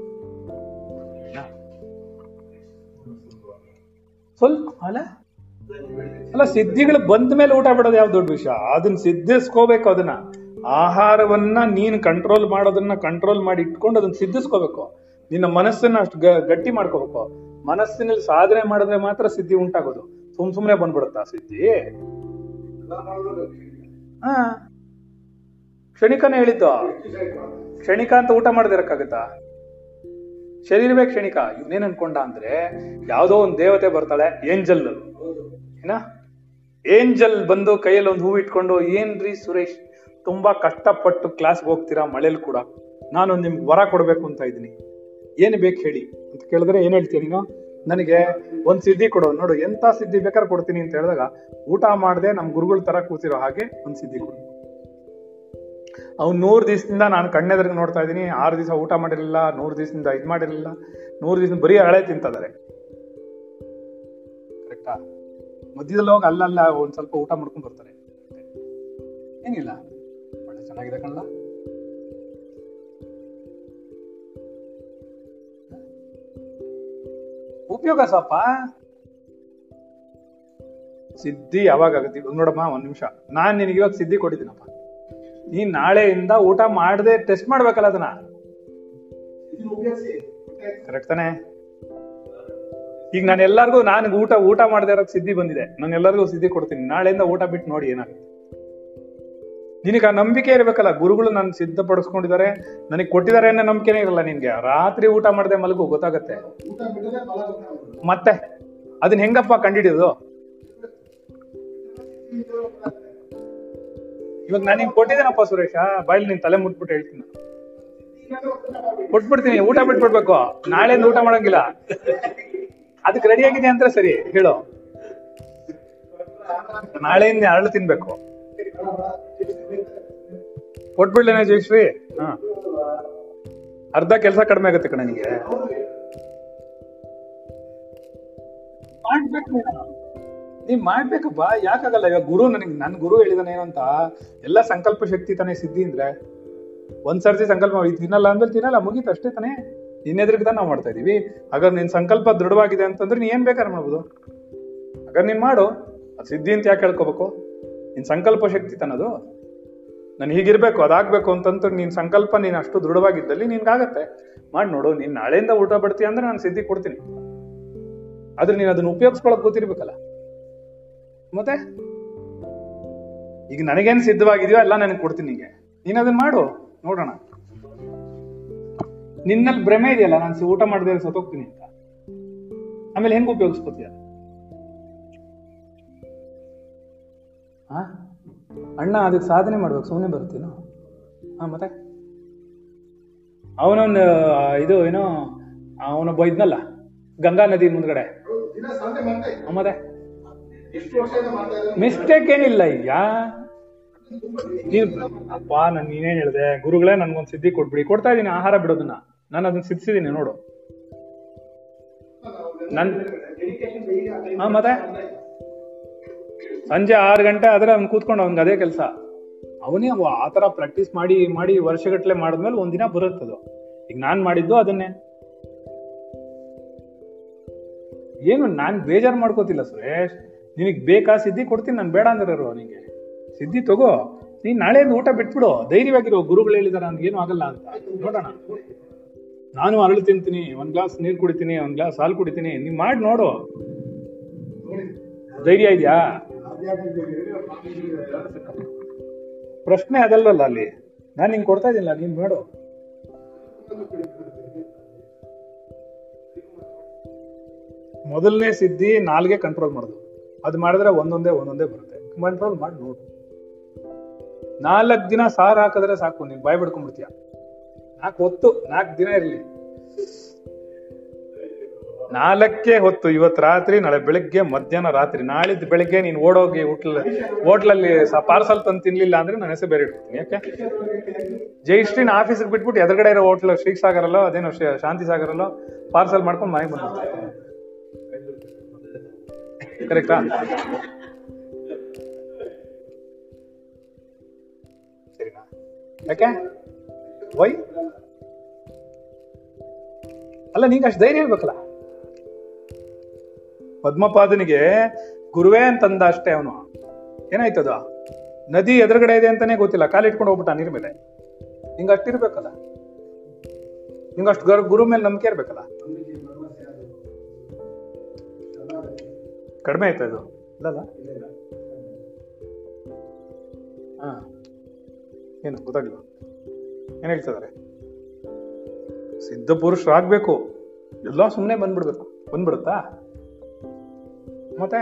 ಸ್ವಲ್ಪ ಅಲ್ಲ ಅಲ್ಲ ಸಿದ್ಧಿಗಳು ಬಂದ ಮೇಲೆ ಊಟ ಬಿಡೋದು ಯಾವ ದೊಡ್ಡ ವಿಷಯ? ಅದನ್ನ ಸಿದ್ಧಿಸ್ಕೋಬೇಕು, ಅದನ್ನ ಆಹಾರವನ್ನ ನೀನ್ ಕಂಟ್ರೋಲ್ ಮಾಡೋದನ್ನ ಕಂಟ್ರೋಲ್ ಮಾಡಿ ಇಟ್ಕೊಂಡು ಅದನ್ನ ಸಿದ್ಧಿಸ್ಕೋಬೇಕು. ನಿನ್ನ ಮನಸ್ಸನ್ನ ಅಷ್ಟು ಗಟ್ಟಿ ಮಾಡ್ಕೋಬೇಕು. ಮನಸ್ಸಿನಲ್ಲಿ ಸಾಧನೆ ಮಾಡಿದ್ರೆ ಮಾತ್ರ ಸಿದ್ಧಿ ಉಂಟಾಗೋದು. ಸುಮ್ ಸುಮ್ನೆ ಬಂದ್ಬಿಡುತ್ತಾ ಸಿದ್ಧಿ? ಹಾ, ಕ್ಷಣಿಕನೇ ಹೇಳಿದ್ದು. ಕ್ಷಣಿಕ ಅಂತ ಊಟ ಮಾಡದಿರಕ್ಕಾಗತ್ತಾ? ಶರೀರವೇ ಕ್ಷಣಿಕ. ಇವನೇನ್ ಅನ್ಕೊಂಡ ಅಂದ್ರೆ, ಯಾವ್ದೋ ಒಂದ್ ದೇವತೆ ಬರ್ತಾಳೆ, ಏಂಜಲ್ ಏನ, ಏಂಜಲ್ ಬಂದು ಕೈಯಲ್ಲಿ ಒಂದು ಹೂವು ಇಟ್ಕೊಂಡು, ಏನ್ರಿ ಸುರೇಶ್ ತುಂಬಾ ಕಷ್ಟಪಟ್ಟು ಕ್ಲಾಸ್ಗೆ ಹೋಗ್ತೀರಾ, ಮಳೇಲಿ ಕೂಡ ನಾನು ನಿಮ್ಗೆ ವರ ಕೊಡ್ಬೇಕು ಅಂತ ಇದ್ದೀನಿ, ಏನು ಬೇಕು ಹೇಳಿ ಅಂತ ಕೇಳಿದ್ರೆ ಏನ್ ಹೇಳ್ತೀಯ ನೀನು? ನನಗೆ ಒಂದು ಸಿದ್ಧಿ ಕೊಡು, ನೋಡು ಎಂತ ಸಿದ್ಧಿ ಬೇಕಾದ್ರೆ ಕೊಡ್ತೀನಿ ಅಂತ ಹೇಳಿದಾಗ, ಊಟ ಮಾಡದೆ ನಮ್ ಗುರುಗಳ ತರ ಕೂತಿರೋ ಹಾಗೆ ಒಂದು ಸಿದ್ಧಿ ಕೊಡು. ಅವ್ನು ನೂರು ದಿವಸದಿಂದ ನಾನು ಕಣ್ಣೆದ್ರಿಗೆ ನೋಡ್ತಾ ಇದ್ದೀನಿ, ಆರು ದಿವಸ ಊಟ ಮಾಡಿರಲಿಲ್ಲ, ನೂರು ದಿವಸದಿಂದ ಇದು ಮಾಡಿರಲಿಲ್ಲ, ನೂರು ದಿವಸ ಬರೀ ಹಳೆ ತಿಂತಿದ್ದಾರೆ. ಕರೆಕ್ಟಾ? ಮಧ್ಯದಲ್ಲಿ ಹೋಗಿ ಅಲ್ಲಲ್ಲ ಒಂದ್ ಸ್ವಲ್ಪ ಊಟ ಮಾಡ್ಕೊಂಡು ಬರ್ತಾರೆ, ಏನಿಲ್ಲ ಒಳ್ಳೆ ಚೆನ್ನಾಗಿದೆ ಕಣ್ಣ. ಉಪಯೋಗ ಸ್ವಲ್ಪ. ಸಿದ್ಧಿ ಯಾವಾಗ ಆಗುತ್ತೆ ನೋಡಮ್ಮ, ಒಂದ್ ನಿಮಿಷ. ನಾನ್ ನಿನಗೆ ಇವಾಗ ಸಿದ್ಧಿ ಕೊಟ್ಟಿದ್ದೀನಪ್ಪ, ನೀನ್ ನಾಳೆಯಿಂದ ಊಟ ಮಾಡದೆ ಟೆಸ್ಟ್ ಮಾಡ್ಬೇಕಲ್ಲ ಅದನ್ನ, ಕರೆಕ್ಟ್ ತಾನೆ? ಈಗ ನಾನು ಎಲ್ಲರಿಗೂ, ನನ್ಗೆ ಊಟ ಊಟ ಮಾಡದೆ ಇರೋಕ್ ಸಿದ್ಧಿ ಬಂದಿದೆ, ನಾನು ಎಲ್ಲರಿಗೂ ಸಿದ್ಧಿ ಕೊಡ್ತೀನಿ, ನಾಳೆಯಿಂದ ಊಟ ಬಿಟ್ಟು ನೋಡಿ ಏನಾಗುತ್ತೆ. ನಿನಗೆ ಆ ನಂಬಿಕೆ ಇರ್ಬೇಕಲ್ಲ, ಗುರುಗಳು ನಾನು ಸಿದ್ಧಪಡಿಸ್ಕೊಂಡಿದ್ದಾರೆ, ನನಗೆ ಕೊಟ್ಟಿದ್ದಾರೆ ಅನ್ನೋ ನಂಬಿಕೆನೇ ಇರಲ್ಲ ನಿನ್ಗೆ. ರಾತ್ರಿ ಊಟ ಮಾಡದೆ ಮಲಗು, ಗೊತ್ತಾಗತ್ತೆ. ಮತ್ತೆ ಅದನ್ನ ಹೆಂಗಪ್ಪ ಕಂಡಿಡಿಯೋದು? ಇವಾಗ ನಾನು ನಿಂಗೆ ಕೊಟ್ಟಿದ್ದೇನಪ್ಪ ಸುರೇಶ, ಬಾಯಲ್ಲಿ ನೀನ್ ತಲೆ ಮುಟ್ಬಿಟ್ಟು ಹೇಳ್ತೀನಿ, ಕೊಟ್ಬಿಡ್ತೀನಿ, ಊಟ ಬಿಟ್ಬಿಡ್ಬೇಕು, ನಾಳೆಯಿಂದ ಊಟ ಮಾಡಂಗಿಲ್ಲ. ಅದಕ್ಕೆ ರೆಡಿ ಆಗಿದೆ ಅಂದ್ರೆ ಸರಿ ಹೇಳು, ನಾಳೆಯಿಂದ ಅರಳು ತಿನ್ಬೇಕು. ಕೊಟ್ಬಿಡ್ಲೇನೆ ಜಯಶ್ರೀ? ಹ, ಅರ್ಧ ಕೆಲಸ ಕಡಿಮೆ ಆಗುತ್ತೆ ಕಣ ನಿಂಗೆ. ನೀನ್ ಮಾಡ್ಬೇಕಪ್ಪ, ಯಾಕಾಗಲ್ಲ. ಇವಾಗ ಗುರು ನನಗೆ, ನನ್ ಗುರು ಹೇಳಿದಾನೆ ಏನಂತ, ಎಲ್ಲ ಸಂಕಲ್ಪ ಶಕ್ತಿ ತಾನೇ ಸಿದ್ಧಿ ಅಂದ್ರೆ. ಒಂದ್ಸರ್ತಿ ಸಂಕಲ್ಪ ಮಾಡಿ ತಿನ್ನಲ್ಲ ಅಂದ್ರೆ ತಿನ್ನಲ್ಲ, ಮುಗೀತು ಅಷ್ಟೇ ತಾನೇ. ನಿನ್ನೆದ್ರಿಗೆ ತಾನೇ ನಾವು ಮಾಡ್ತಾ ಇದೀವಿ. ಹಾಗಾದ್ರೆ ನಿನ್ ಸಂಕಲ್ಪ ದೃಢವಾಗಿದೆ ಅಂತಂದ್ರೆ ನೀನ್ ಏನ್ ಬೇಕಾದ್ರೆ ಮಾಡ್ಬೋದು. ಹಾಗಾದ್ರೆ ನೀನ್ ಮಾಡು, ಅದು ಸಿದ್ಧಿ ಅಂತ ಯಾಕೆ ಹೇಳ್ಕೋಬೇಕು? ನಿನ್ ಸಂಕಲ್ಪ ಶಕ್ತಿ ತನ್ನದು, ನಾನು ಹೀಗಿರ್ಬೇಕು ಅದಾಗ್ಬೇಕು ಅಂತಂದ್ರೆ ನಿನ್ ಸಂಕಲ್ಪ ನೀನ್ ಅಷ್ಟು ದೃಢವಾಗಿದ್ದಲ್ಲಿ ನಿನ್ಗಾಗತ್ತೆ. ಮಾಡಿ ನೋಡು. ನೀನ್ ನಾಳೆಯಿಂದ ಊಟ ಬಿಡ್ತೀಯ ಅಂದ್ರೆ ನಾನು ಸಿದ್ಧಿ ಕೊಡ್ತೀನಿ, ಆದ್ರೆ ನೀನ್ ಅದನ್ನ ಉಪಯೋಗಿಸ್ಕೊಳಕ್ ಗೊತ್ತಿರ್ಬೇಕಲ್ಲ. ಮತ್ತೆ ಈಗ ನನಗೇನು ಸಿದ್ಧವಾಗಿದೆಯೋ ಎಲ್ಲ ನನಗೆ ಕೊಡ್ತೀನಿ ನಿಂಗೆ, ನೀನ್ ಅದನ್ನ ಮಾಡು ನೋಡೋಣ. ನಿನ್ನಲ್ಲಿ ಭ್ರಮೆ ಇದೆಯಲ್ಲ, ನಾನು ಊಟ ಮಾಡಿದ್ರೆ ಸತ್ತೋಗ್ತೀನಿ ಅಂತ, ಆಮೇಲೆ ಹೆಂಗ್ ಉಪಯೋಗಿಸ್ಕೊತೀಯ? ಹಾ ಅಣ್ಣ, ಅದಕ್ಕೆ ಸಾಧನೆ ಮಾಡ್ಬೇಕು, ಸುಮ್ಮನೆ ಬರ್ತೀನೋ? ಹಾ ಮತ್ತೆ ಅವನೊಂದು ಇದು ಏನೋ, ಅವನೊಬ್ಬ ಇದ್ನಲ್ಲ ಗಂಗಾ ನದಿ ಮುಂದ್ಗಡೆ, ಮತ್ತೆ ಮಿಸ್ಟೇಕ್ ಏನಿಲ್ಲ. ಈಗ ನೀನ್ ಅಪ್ಪ ನಾನು ನೀನೇನ್ ಹೇಳಿದೆ ಗುರುಗಳೇ ನನ್ಗೊಂದ್ ಸಿದ್ಧಿ ಕೊಟ್ಬಿಡಿ, ಕೊಡ್ತಾ ಇದೀನಿ ಆಹಾರ ಬಿಡೋದನ್ನ, ನಾನು ಅದನ್ನ ಸಿದ್ಧಿಸಿದೀನಿ ನೋಡು. ನನ್ ಹಾ ಮತ್ತೆ ಸಂಜೆ ಆರು ಗಂಟೆ ಆದ್ರೆ ಅವ್ನು ಕೂತ್ಕೊಂಡು ಅವನ್ಗೆ ಅದೇ ಕೆಲಸ, ಅವನೇ ಆತರ ಪ್ರಾಕ್ಟೀಸ್ ಮಾಡಿ ಮಾಡಿ ವರ್ಷಗಟ್ಲೆ ಮಾಡಿದ್ಮೇಲೆ ಒಂದಿನ ಬರುತ್ತದು. ಈಗ ನಾನ್ ಮಾಡಿದ್ದು ಅದನ್ನೇ. ಏನು ನಾನ್ ಬೇಜಾರು ಮಾಡ್ಕೋತಿಲ್ಲ ಸುರೇಶ್, ನಿನಗ್ ಬೇಕಾ ಸಿದ್ಧಿ ಕೊಡ್ತೀನಿ, ನಾನು ಬೇಡ ಅಂದಿರೋ ನಿಂಗೆ ಸಿದ್ಧಿ ತಗೋ, ನೀನ್ ನಾಳೆಯಿಂದ ಊಟ ಬಿಟ್ಬಿಡು, ಧೈರ್ಯವಾಗಿರೋ, ಗುರುಗಳು ಹೇಳಿದಾರೆ ನನ್ಗೇನು ಆಗಲ್ಲ ಅಂತ. ನೋಡೋಣ, ನಾನು ಅರಳು ತಿಂತೀನಿ, ಒಂದ್ ಗ್ಲಾಸ್ ನೀರ್ ಕುಡಿತೀನಿ, ಒಂದ್ ಗ್ಲಾಸ್ ಹಾಲು ಕುಡಿತೀನಿ, ನೀವ್ ಮಾಡಿ ನೋಡು, ಧೈರ್ಯ ಇದೆಯಾ? ಪ್ರಶ್ನೆ ಅದಲ್ವಲ್ಲ ಅಲ್ಲಿ, ನಾನು ನಿಂಗೆ ಕೊಡ್ತಾ ಇದ್ದಿಲ್ಲ, ನೀನ್ ಮಾಡು. ಮೊದಲನೇ ಸಿದ್ಧಿ ನಾಲ್ಗೆ ಕಂಟ್ರೋಲ್ ಮಾಡೋದು. ಅದು ಮಾಡಿದ್ರೆ ಒಂದೊಂದೇ ಒಂದೊಂದೇ ಬರುತ್ತೆ, ಕಂಟ್ರೋಲ್ ಮಾಡಿ ನೋಡು. ನಾಲ್ಕು ದಿನ ಸಾರು ಹಾಕಿದ್ರೆ ಸಾಕು, ನೀನ್ ಬಾಯ್ ಬಿಡ್ಕೊಂಡ್ಬಿಡ್ತೀಯ. ನಾಲ್ಕು ಹೊತ್ತು, ನಾಲ್ಕು ದಿನ ಇರಲಿ, ನಾಲ್ಕೇ ಹೊತ್ತು, ಇವತ್ತು ರಾತ್ರಿ, ನಾಳೆ ಬೆಳಿಗ್ಗೆ, ಮಧ್ಯಾಹ್ನ, ರಾತ್ರಿ. ನಾಳಿದ್ದು ಬೆಳಿಗ್ಗೆ ನೀನ್ ಓಡೋಗಿ ಹೋಟ್ಲ ಹೋಟ್ಲಲ್ಲಿ ಪಾರ್ಸಲ್ ತಂದು ತಿನ್ಲಿಲ್ಲ ಅಂದ್ರೆ ನನ್ನ ಹೆಸರು ಬೇರೆ ಇಡ್ತೀನಿ. ಯಾಕೆ ಜೈಶ್ರೀನ ಆಫೀಸಿಗೆ ಬಿಟ್ಬಿಟ್ಟು ಎದುರುಗಡೆ ಇರೋ ಹೋಟ್ಲ್ ಶ್ರೀಸಾಗರಲ್ಲೋ ಅದೇನೋ ಶಾಂತಿ ಸಾಗರಲ್ಲೋ ಪಾರ್ಸಲ್ ಮಾಡ್ಕೊಂಡು ಮನೆಗೆ ಬಂದ್ಬಿಡ್ತೀನಿ, ಕರೆಕ್ಟಾ? ಸರಿನಾ? ಯಾಕೆ ವೈ ಅಲ್ಲ, ನಿಂಗೆ ಅಷ್ಟು ಧೈರ್ಯ ಇರ್ಬೇಕಲ್ಲ. ಪದ್ಮಪಾದನಿಗೆ ಗುರುವೇ ಅಂತಂದ ಅಷ್ಟೇ, ಅವನು ಏನಾಯ್ತದ ನದಿ ಎದುರುಗಡೆ ಇದೆ ಅಂತಾನೆ ಗೊತ್ತಿಲ್ಲ, ಕಾಲಿಟ್ಕೊಂಡು ಹೋಗ್ಬಿಟ್ಟ ನೀರ್ ಮೇಲೆ. ನಿಂಗೆ ಅಷ್ಟಿರ್ಬೇಕಲ್ಲ, ನಿಂಗೆ ಅಷ್ಟು ಗುರು ಮೇಲೆ ನಂಬಿಕೆ ಇರ್ಬೇಕಲ್ಲ. ಕಡಿಮೆ ಆಯ್ತಾ ಇದು? ಇಲ್ಲ ಹಾ, ಏನು ಗೊತ್ತಾಗ್ಲಿಲ್ಲ ಏನ್ ಹೇಳ್ತಾ ಇದಾರೆ? ಸಿದ್ಧ ಪುರುಷರಾಗ್ಬೇಕು, ಎಲ್ಲ ಸುಮ್ಮನೆ ಬಂದ್ಬಿಡ್ಬೇಕು, ಬಂದ್ಬಿಡುತ್ತಾ? ಮತ್ತೆ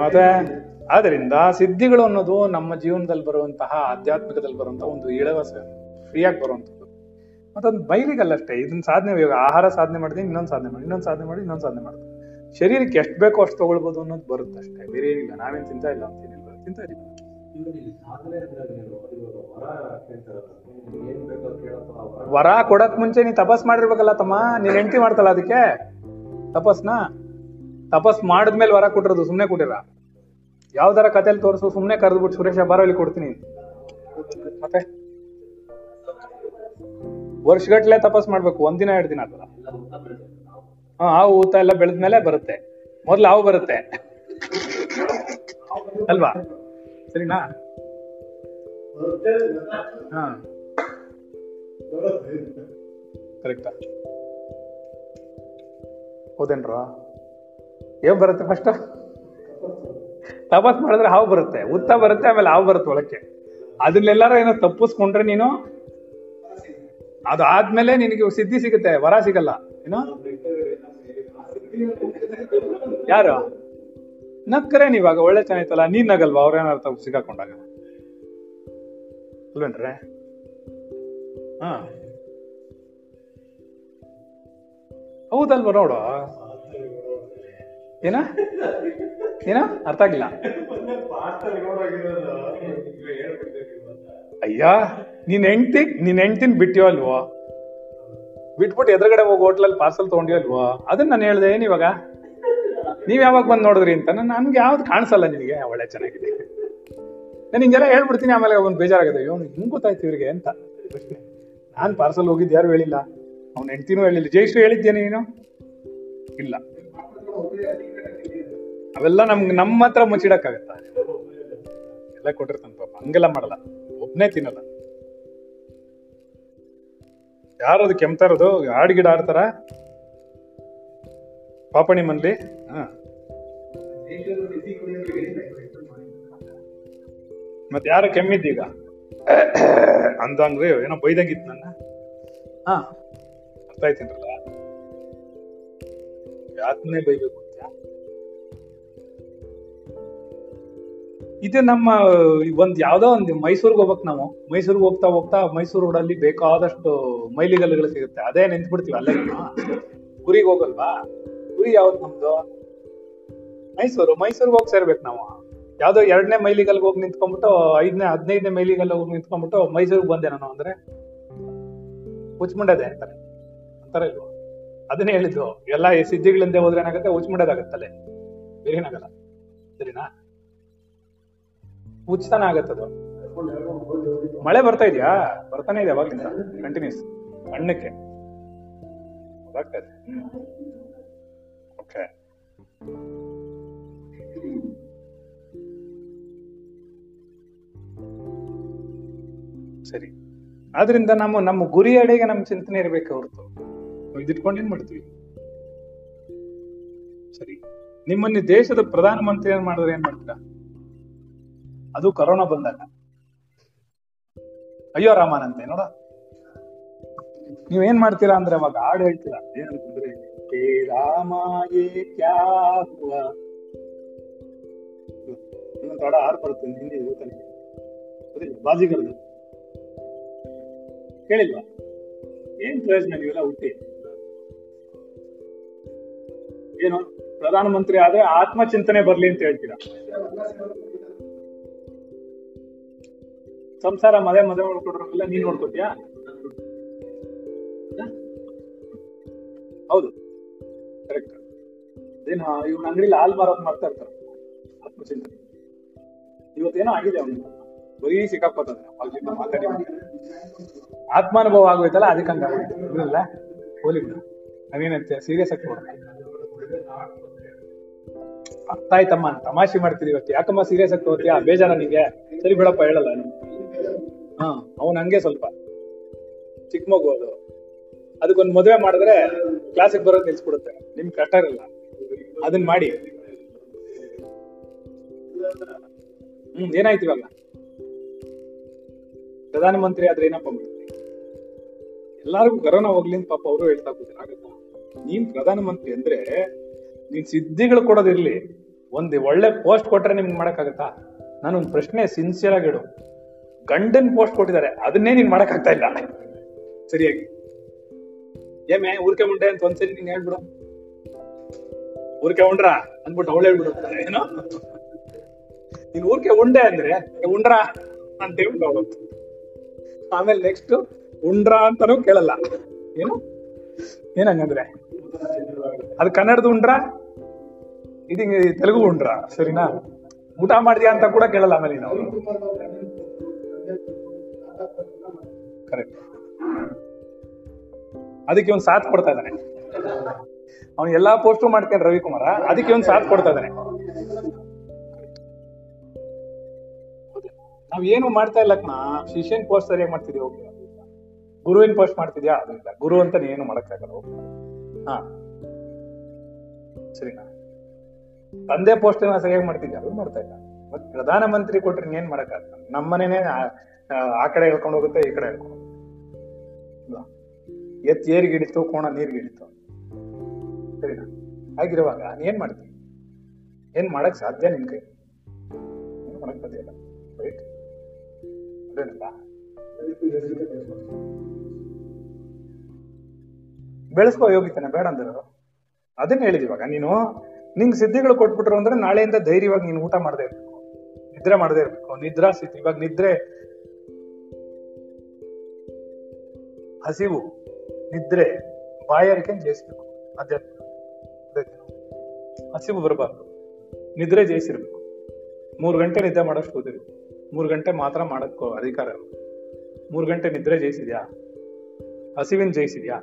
ಮತ್ತೆ ಆದ್ರಿಂದ ಸಿದ್ಧಿಗಳು ಅನ್ನೋದು ನಮ್ಮ ಜೀವನದಲ್ಲಿ ಬರುವಂತಹ, ಆಧ್ಯಾತ್ಮಿಕದಲ್ಲಿ ಬರುವಂತಹ ಒಂದು ಇಳವಸೆ, ಫ್ರೀಯಾಗಿ ಬರುವಂಥದ್ದು. ಮತ್ತೊಂದು ಬೈಲಿಗಲ್ಲಷ್ಟೇ, ಇದನ್ನ ಸಾಧನೆ, ಇವಾಗ ಆಹಾರ ಸಾಧನೆ ಮಾಡಿದ್ರೆ ಇನ್ನೊಂದು ಸಾಧನೆ ಮಾಡಿ, ಇನ್ನೊಂದು ಸಾಧನೆ ಮಾಡಿ, ಇನ್ನೊಂದು ಸಾಧನೆ ಮಾಡ್ತೀವಿ. ಶರೀರಕ್ಕೆ ಎಷ್ಟು ಬೇಕೋ ಅಷ್ಟು ತಗೊಳ್ಬೋದು ಅನ್ನೋದು ಬರುತ್ತೆ ಅಷ್ಟೇ, ಬೇರೆ ಏನಿಲ್ಲ. ನಾವೇನು ತಿಂತಾ ಇಲ್ಲ ಅಂತ ಏನಿಲ್ಲ, ತಿಂತಾ ಇದೀವಿ. ವರ ಕೊಡಕ್ ಮುಂಚೆ ನೀ ತಪಸ್ ಮಾಡಿರ್ಬೇಕಲ್ಲ ತಮ್ಮ. ನೀನ್ ಹೆಂಡತಿ ಮಾಡ್ತಲ್ಲ ಅದಕ್ಕೆ ತಪಸ್ನ? ತಪಸ್ ಮಾಡಿದ್ಮೇಲೆ ವರ ಕೊಟ್ಟಿರೋದು, ಸುಮ್ನೆ ಕೊಟ್ಟಿರ? ಯಾವ್ದಾರ ಕಥೆಲಿ ತೋರಿಸು, ಸುಮ್ನೆ ಕರೆದ್ಬಿಟ್ಟು ಸುರೇಶ ಬಾರವಲ್ಲಿ ಕೊಡ್ತೀನಿ. ಮತ್ತೆ ವರ್ಷಗಟ್ಲೆ ತಪಸ್ ಮಾಡ್ಬೇಕು, ಒಂದಿನ ಎರಡು ದಿನ ಆತಲ್ಲ. ಹ, ಹಾವು ಊತ ಎಲ್ಲ ಬೆಳೆದ್ಮೇಲೆ ಬರುತ್ತೆ, ಮೊದ್ಲು ಹಾವು ಬರುತ್ತೆ ಅಲ್ವಾ? ಸರಿನಾ? ಹಾ, ಕರೆಕ್ಟಾ? ಹೌದೇನ್ರ? ಏನ್ ಬರುತ್ತೆ ಫಸ್ಟ್? ತಪಸ್ ಮಾಡಿದ್ರೆ ಹಾವು ಬರುತ್ತೆ, ಉತ್ತ ಬರುತ್ತೆ, ಆಮೇಲೆ ಹಾವು ಬರುತ್ತೆ ಒಳಕ್ಕೆ. ಅದನ್ನೆಲ್ಲಾರು ಏನೋ ತಪ್ಪಿಸ್ಕೊಂಡ್ರೆ ನೀನು, ಅದಾದ್ಮೇಲೆ ನಿನಗೆ ಸಿದ್ಧಿ ಸಿಗುತ್ತೆ, ವರ ಸಿಗಲ್ಲ. ಏನೋ ಯಾರು ನಕ್ಕರೇನ್ ಇವಾಗ ಒಳ್ಳೆ ಚೆನ್ನಾಗಿತ್ತಲ್ಲ, ನೀನ್ ನಗಲ್ವಾ ಅವ್ರೇನಾರು ತಪ್ಪು ಸಿಗಾಕೊಂಡಾಗ? ಅಲ್ವೇನ್ರೇ? ಹಾ, ಹೌದಲ್ವ? ನೋಡು, ಏನ ಏನ ಅರ್ಥ ಆಗಿಲ್ಲ. ಅಯ್ಯ, ನೀನ್ ಹೆಂಡ್ತಿ ನೀನ್ ಹೆಂಡ್ತಿನ ಬಿಟ್ಟಿಯೋ ಅಲ್ವೋ, ಬಿಟ್ಬಿಟ್ಟು ಎದುರುಗಡೆ ಹೋಗಿ ಹೋಟ್ಲಲ್ಲಿ ಪಾರ್ಸಲ್ ತಗೊಂಡಿಯೋ ಅಲ್ವೋ, ಅದನ್ನ ನಾನು ಹೇಳ್ದೆ. ಏನ್ ಇವಾಗ ನೀವ್ ಯಾವಾಗ ಬಂದ್ ನೋಡಿದ್ರಿ ಅಂತ ನಾನು, ನನ್ಗೆ ಯಾವ್ದು ಕಾಣಿಸಲ್ಲ ನಿನಗೆ ಒಳ್ಳೆ ಚೆನ್ನಾಗಿದೆ, ನಾನು ಹಿಂಗೆಲ್ಲ ಹೇಳ್ಬಿಡ್ತೀನಿ. ಆಮೇಲೆ ಅವ್ನು ಬೇಜಾರಾಗದ, ಇವನು ಹಿಂಗ್ ಗೊತ್ತಾಯ್ತು ಇವ್ರಿಗೆ ಅಂತ. ನಾನ್ ಪಾರ್ಸಲ್ ಹೋಗಿದ್ದು ಯಾರು ಹೇಳಿಲ್ಲ, ಅವ್ನ ಹೆಂಡ್ತಿನೂ ಹೇಳಿಲ್ಲ. ಜಯಶ್ರೀ ಹೇಳಿದ್ದೇನೆ ನೀನು? ಇಲ್ಲ. ಅವೆಲ್ಲ ನಮ್ಗೆ ನಮ್ಮ ಹತ್ರ ಮುಚ್ಚಿಡಕ್ಕಾಗತ್ತ? ಎಲ್ಲ ಕೊಟ್ಟಿರ್ತಾನೆ ಪಾಪ, ಹಂಗೆಲ್ಲ ಮಾಡಲ್ಲ, ಒಬ್ನೇ ತಿನ್ನಲ್ಲ. ಯಾರದು ಕೆಮ್ತಾ ಇರೋದು? ಹಾಡ್ ಗಿಡ ಆಡ್ತಾರ ಪಾಪಣಿ ಮನ್ಲಿ. ಹ, ಮತ್ ಯಾರು ಕೆಮ್ಮಿದ್ದೀಗ ಅಂದ್ರಿ? ಏನೋ ಬೈದಂಗಿತ್ತು ನನ್ನ. ಹಾ, ಅರ್ಥ ಆಯ್ತೇನ್ರಲ್ಲ, ಯಾತನ್ನೇ ಬೈಬೇಕು ಅಂತ. ಇದು ನಮ್ಮ ಒಂದ್ ಯಾವ್ದೋ ಒಂದು ಮೈಸೂರ್ಗೆ ಹೋಗ್ಬೇಕು ನಾವು. ಮೈಸೂರ್ಗೆ ಹೋಗ್ತಾ ಹೋಗ್ತಾ ಮೈಸೂರು ರೋಡಲ್ಲಿ ಬೇಕಾದಷ್ಟು ಮೈಲಿಗಲ್ಲುಗಳು ಸಿಗುತ್ತೆ, ಅದೇ ನಿಂತ್ಬಿಡ್ತೀವಿ ಅಲ್ಲೇ. ಗುರಿಗೆ ಹೋಗಲ್ವಾ? ಗುರಿ ಯಾವ್ದು ನಮ್ದು? ಮೈಸೂರು ಮೈಸೂರ್ಗೆ ಹೋಗಿ ಸೇರ್ಬೇಕು ನಾವು. ಯಾವ್ದೋ ಎರಡನೇ ಮೈಲಿಗಲ್ಲಿ ಹೋಗಿ ನಿಂತ್ಕೊಂಡ್ಬಿಟ್ಟು ಐದನೇ ಹದಿನೈದನೇ ಮೈಲಿಗಲ್ಲಿ ಹೋಗಿ ನಿಂತ್ಕೊಂಡ್ಬಿಟ್ಟು ಮೈಸೂರ್ಗೆ ಬಂದೆ ನಾನು ಅಂದ್ರೆ ಹುಚ್ಮುಂಡದೆ ಅಂತಾರೆ ಅಂತಾರೆ ಇಲ್ವ? ಅದನ್ನೇ ಹೇಳಿದ್ರು, ಎಲ್ಲ ಈ ಸಿದ್ಧಿಗಳಿಂದ ಹೋದ್ರೆ ಏನಾಗುತ್ತೆ, ಹುಚ್ಮುಂಡದಾಗತ್ತಲ್ಲೇ, ಬೇರೆನಾಗಲ್ಲ. ಸರಿನಾ? ಹುಚ್ಚತನ ಆಗತ್ತದು. ಮಳೆ ಬರ್ತಾ ಇದೆಯಾ? ಬರ್ತಾನೆ ಇದೆ ಅವಾಗಲಿಂದ ಕಂಟಿನ್ಯೂಸ್ ಅಣ್ಣಕ್ಕೆ ಆಗ್ತಾ ಇದೆ. ಓಕೆ, ಸರಿ. ಆದ್ರಿಂದ ನಮ್ಮ ನಮ್ಮ ಗುರಿ ಅಡೆಗೆ ನಮ್ಮ ಚಿಂತನೆ ಇರಬೇಕು ಹೊರತು ಇದಿಟ್ಕೊಂಡು ಏನ್ ಮಾಡ್ತೀವಿ. ಸರಿ, ನಿಮ್ಮನ್ನು ದೇಶದ ಪ್ರಧಾನ ಮಂತ್ರಿ ಏನ್ ಮಾಡಿದ್ರೆ ಏನ್ ಮಾಡ್ತೀರಾ? ಅದು ಕೊರೋನಾ ಬಂದಾಗ ಅಯ್ಯೋ ರಾಮನಂತೆ ನೋಡ. ನೀವೇನ್ ಮಾಡ್ತೀರಾ ಅಂದ್ರೆ ಅವಾಗ ಹಾಡು ಹೇಳ್ತೀರಾ, ಏನಂತಂದ್ರೆ ಹೇ ರಾಮ ಏ ಕ್ಯಾ ಹುವಾ. ಇನ್ನೊಂದು ಹಾಡು ಹಾಡು ಬರುತ್ತೆ ಹಿಂದಿ, ಗೊತ್ತಿಲ್ಲ, ಬಾಜಿಗರ್ದು ಕೇಳಿಲ್ವಾ? ಏನ್ ಪ್ರಯೋಜನ ನೀವೆಲ್ಲ ಹುಟ್ಟಿ? ಏನು ಪ್ರಧಾನಮಂತ್ರಿ ಆದ್ರೆ ಆತ್ಮಚಿಂತನೆ ಬರ್ಲಿ ಅಂತ ಹೇಳ್ತೀರಾ. ಸಂಸಾರ ಮದೆ ಮದೆ ನೋಡ್ಕೊಟ್ರಲ್ಲ, ನೀನ್ ನೋಡ್ಕೊತೀಯಾ? ಹೌದು, ಕರೆಕ್ಟ್. ಅದೇನು ಇವ್ನ ಅಂಗಡಿಲಿ ಹಾಲ್ ಮಾರೋದು ಮಾಡ್ತಾ ಇರ್ತಾರೆ, ಆತ್ಮಚಿಂತನೆ. ಇವತ್ತೇನೋ ಆಗಿದೆ ಅವನಿಗೆ, ಬರೀ ಸಿಕ್ಕಾಪತ್ತ ಮಾತಾಡಿ ಆತ್ಮಾನುಭವ ಆಗೋಯ್ತಲ್ಲ, ಅದಕ್ಕಂತ ಇರಲ್ಲ. ಹೋಲಿಲ್ಲ ನಾವೇನಂತೆ ಸೀರಿಯಸ್ ಆಗಿ ಅರ್ಥ ಆಯ್ತಮ್ಮ, ತಮಾಷೆ ಮಾಡ್ತೀರಿ ಇವತ್ತು, ಯಾಕಮ್ಮ ಸೀರಿಯಸ್ ಆಗಿ ತಗೋತೀಯ, ಬೇಜಾರ ನಿಂಗೆ? ಸರಿ ಬಿಡಪ್ಪ, ಹೇಳಲ್ಲ. ಹಾ, ಅವ್ನು ಹಂಗೆ ಸ್ವಲ್ಪ ಚಿಕ್ಕ ಮಗು, ಅದು ಅದಕ್ಕೊಂದು ಮದುವೆ ಮಾಡಿದ್ರೆ ಕ್ಲಾಸಿಗೆ ಬರೋದು ನಿಲ್ಸ್ಬಿಡುತ್ತೆ. ನಿಮ್ಗೆ ಕಷ್ಟ ಇರಲ್ಲ, ಅದನ್ನ ಮಾಡಿ. ಹ್ಮ್ ಏನಾಯ್ತು ಇವಾಗ? ಪ್ರಧಾನಮಂತ್ರಿ ಆದ್ರೆ ಏನಪ್ಪ ಮಾಡ್ತೀವಿ? ಎಲ್ಲಾರ್ಗು ಕರೋನಾ ಹೋಗ್ಲಿಂದ ಪಾಪ ಅವರು ಹೇಳ್ತಾ ಕೂತಾರೆ. ಆಗುತ್ತಾ? ನೀನ್ ಪ್ರಧಾನಮಂತ್ರಿ ಅಂದ್ರೆ ನೀನ್ ಸಿದ್ಧಿಗಳು ಕೊಡೋದಿರ್ಲಿ, ಒಂದ್ ಒಳ್ಳೆ ಪೋಸ್ಟ್ ಕೊಟ್ರೆ ನಿಮ್ಗೆ ಮಾಡಕ್ಕಾಗತ್ತಾ? ನಾನೊಂದು ಪ್ರಶ್ನೆ ಸಿನ್ಸಿಯರ್ ಆಗಿ ಇಡು, ಗಂಡನ್ ಪೋಸ್ಟ್ ಕೊಟ್ಟಿದ್ದಾರೆ, ಅದನ್ನೇ ನೀನ್ ಮಾಡಕ್ಕಾಗ್ತಾ ಇಲ್ಲ ಸರಿಯಾಗಿ. ಏಮೆ ಊರ್ಕೆ ಉಂಡೆ ಅಂತ ಒಂದ್ಸರಿ ನೀನ್ ಹೇಳ್ಬಿಡು, ಊರ್ಕೆ ಉಂಡ್ರ ಅಂದ್ಬಿಟ್ಟು ಅವಳು ಹೇಳ್ಬಿಡುತ್ತಾರೆ. ಏನೋ ನೀನ್ ಊರ್ಕೆ ಉಂಡೆ ಅಂದ್ರೆ ಉಂಡ್ರ ಅಂತ ಹೇಳ್ಬಿಟ್ಟು ಅವಳು, ಆಮೇಲೆ ನೆಕ್ಸ್ಟ್ ಉಂಡ್ರ ಅಂತಾನೂ ಕೇಳಲ್ಲ. ಏನು ಏನಂಗಂದ್ರೆ ಅದು ಕನ್ನಡದ ಉಂಡ್ರ, ಇದು ತೆಲುಗು ಉಂಡ್ರ. ಸರಿನಾ? ಊಟ ಮಾಡಿದ್ಯಾ ಅಂತ ಕೂಡ ಕೇಳಲ್ಲ ಆಮೇಲೆ ನಾವು. ಕರೆಕ್ಟ್. ಅದಕ್ಕೆ ಒಂದು ಸಾಥ್ ಕೊಡ್ತಾ ಇದ್ದಾನೆ ಅವನು, ಎಲ್ಲಾ ಪೋಸ್ಟ್ ಮಾಡ್ತಾನೆ ರವಿಕುಮಾರ, ಅದಕ್ಕೆ ಒಂದು ಸಾಥ್ ಕೊಡ್ತಾ ಇದ್ದಾನೆ. ನಾವ್ ಏನು ಮಾಡ್ತಾ ಇಲ್ಲ ಕಣ, ಶಿಷ್ಯನ್ ಪೋಸ್ಟ್ ಸರಿಯಾಗಿ ಮಾಡ್ತಿದ್ಯಾ ಹೋಗಿ, ಗುರುವಿನ ಪೋಸ್ಟ್ ಮಾಡ್ತಿದ್ಯಾ ಅದರಿಂದ ಗುರು ಅಂತ ನೀನು ಮಾಡಕ್ಕಾಗಲ್ಲ ಹೋಗಿ. ಹಾ ಸರಿನಾ? ತಂದೆ ಪೋಸ್ಟ್ ಏನ ಸರಿಯಾಗಿ ಮಾಡ್ತಿದ್ಯಾ, ಅದು ಮಾಡ್ತಾ ಇಲ್ಲ. ಬಟ್ ಪ್ರಧಾನಮಂತ್ರಿ ಕೊಟ್ರೆ ಏನ್ ಮಾಡಕ್ಕಾಗಲ್ಲ, ನಮ್ಮನೇನೆ ಆ ಕಡೆ ಹೇಳ್ಕೊಂಡು ಹೋಗುತ್ತೆ, ಈ ಕಡೆ ಹೇಳ್ಕೊಂಡು ಹೋಗುತ್ತೆ. ಎತ್ ಏರ್ಗಿಡಿತು, ಕೋಣ ನೀರ್ಗಿಡಿತು. ಸರಿನಾ? ಹಾಗಿರುವಾಗ ಏನ್ ಮಾಡ್ತೀನಿ, ಏನ್ ಮಾಡಕ್ ಸಾಧ್ಯ ನಿನ್ ಕೈ ಮಾಡಕ್ ಸಾಧ್ಯ ಇಲ್ಲ. ರೈಟ್? ಬೆಳೆಸ್ಕೋ ಯೋಗ್ಯತೆನ, ಬೇಡ ಅಂದರು. ಅದನ್ನ ಹೇಳಿದಿವಾಗ ನೀನು ನಿಂಗೆ ಸಿದ್ಧಿಗಳು ಕೊಟ್ಬಿಟ್ರು ಅಂದ್ರೆ ನಾಳೆಯಿಂದ ಧೈರ್ಯವಾಗಿ ನೀನು ಊಟ ಮಾಡದೆ ಇರ್ಬೇಕು, ನಿದ್ರೆ ಮಾಡದೆ ಇರ್ಬೇಕು. ನಿದ್ರಾ ಸ್ಥಿತಿ, ಇವಾಗ ನಿದ್ರೆ ಹಸಿವು, ನಿದ್ರೆ ಬಾಯಾರಿಕೆ ಜಯಿಸ್ಬೇಕು. ಅಧ್ಯಾತ್ಮ ಹಸಿವು ಬರಬಾರ್ದು, ನಿದ್ರೆ ಜಯಿಸಿರ್ಬೇಕು. ಮೂರು ಗಂಟೆ ನಿದ್ದೆ ಮಾಡೋಷ್ಟು ಓದಿರ್ಬೇಕು, ಮೂರು ಗಂಟೆ ಮಾತ್ರ ಮಾಡೋಕ್ಕೋ ಅಧಿಕಾರ ಇರಬೇಕು. ಮೂರು ಗಂಟೆ ನಿದ್ರೆ ಜಯಿಸಿದ್ಯಾ, ಹಸಿವಿನ ಜಯಿಸಿದ್ಯಾ?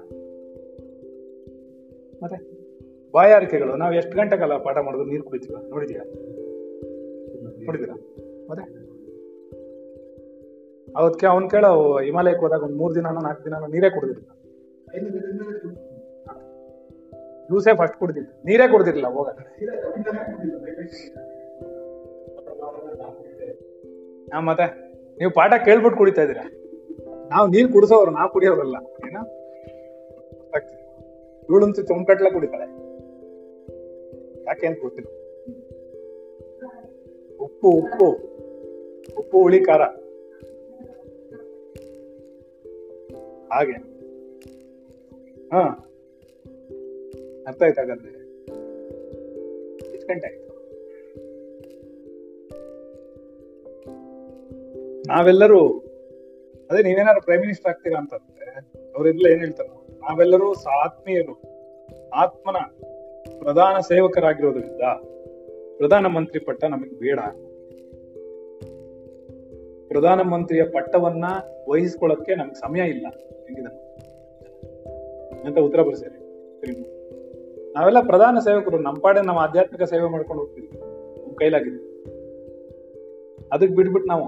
ಮತ್ತೆ ಬಾಯಾರಿಕೆಗಳು, ನಾವು ಎಷ್ಟು ಗಂಟೆಗಲ್ಲ ಪಾಠ ಮಾಡೋದು, ನೀರು ಕುಡಿತೀವ ನೋಡಿದೀರಾ ನೋಡಿದೀರಾ ಮತ್ತೆ ಅವತ್ಕೆ ಅವ್ನು ಕೇಳ, ಹಿಮಾಲಯಕ್ಕೆ ಹೋದಾಗ ಒಂದು ಮೂರು ದಿನ ನಾಲ್ಕು ದಿನ ನೀರೇ ಕುಡ್ದಿರ್ಲಿಲ್ಲ, ಜ್ಯೂಸೇ ಫಸ್ಟ್ ಕುಡ್ದಿಲ್ಲ, ನೀರೇ ಕುಡ್ದಿರ್ಲಿಲ್ಲ ಹೋಗಾಗ. ಹಾ ಮತ್ತೆ ನೀವು ಪಾಠ ಕೇಳ್ಬಿಟ್ಟು ಕುಡಿತಾ ಇದೀರಾ, ನಾವು ನೀರು ಕುಡಿಸೋರು, ನಾವು ಕುಡಿಯೋರಲ್ಲ. ಏನೋ ಇವಳಂತೂ ಚೊಂಕಟ್ಲ ಕುಡಿತಾಳೆ, ಯಾಕೆ ಅಂತ ಗೊತ್ತಿಲ್ಲ. ಉಪ್ಪು ಉಪ್ಪು ಉಪ್ಪು ಹುಳಿ ಖಾರ ಹಾಗೆ. ಹಾ ಅರ್ಥ ಆಯ್ತು. ಹಾಗಾದ್ರೆ ಎಷ್ಟು ಗಂಟೆ ಆಯ್ತು? ನಾವೆಲ್ಲರೂ ಅದೇ ನೀವೇನಾದ್ರು ಪ್ರೈಮ್ ಮಿನಿಸ್ಟರ್ ಆಗ್ತೀರಾ ಅಂತಂದ್ರೆ ಅವರೆಲ್ಲ ಏನ್ ಹೇಳ್ತಾರೆ, ನಾವೆಲ್ಲರೂ ಆತ್ಮೀಯರು, ಆತ್ಮನ ಪ್ರಧಾನ ಸೇವಕರಾಗಿರೋದ್ರಿಂದ ಪ್ರಧಾನ ಮಂತ್ರಿ ಪಟ್ಟ ನಮಗೆ ಬೇಡ. ಪ್ರಧಾನ ಮಂತ್ರಿಯ ಪಟ್ಟವನ್ನ ವಹಿಸ್ಕೊಳ್ಳಕ್ಕೆ ನಮ್ಗೆ ಸಮಯ ಇಲ್ಲ ಹೆಂಗಿದ ಅಂತ ಉತ್ತರ ಬರ್ಸಿರಿ. ನಾವೆಲ್ಲ ಪ್ರಧಾನ ಸೇವಕರು, ನಮ್ಮ ಪಾಡೆ ನಾವು ಆಧ್ಯಾತ್ಮಿಕ ಸೇವೆ ಮಾಡ್ಕೊಂಡು ಹೋಗ್ತಿದ್ವಿ, ನಮ್ಮ ಕೈಲಾಗಿದೆ. ಅದಕ್ ಬಿಟ್ಬಿಟ್ಟು ನಾವು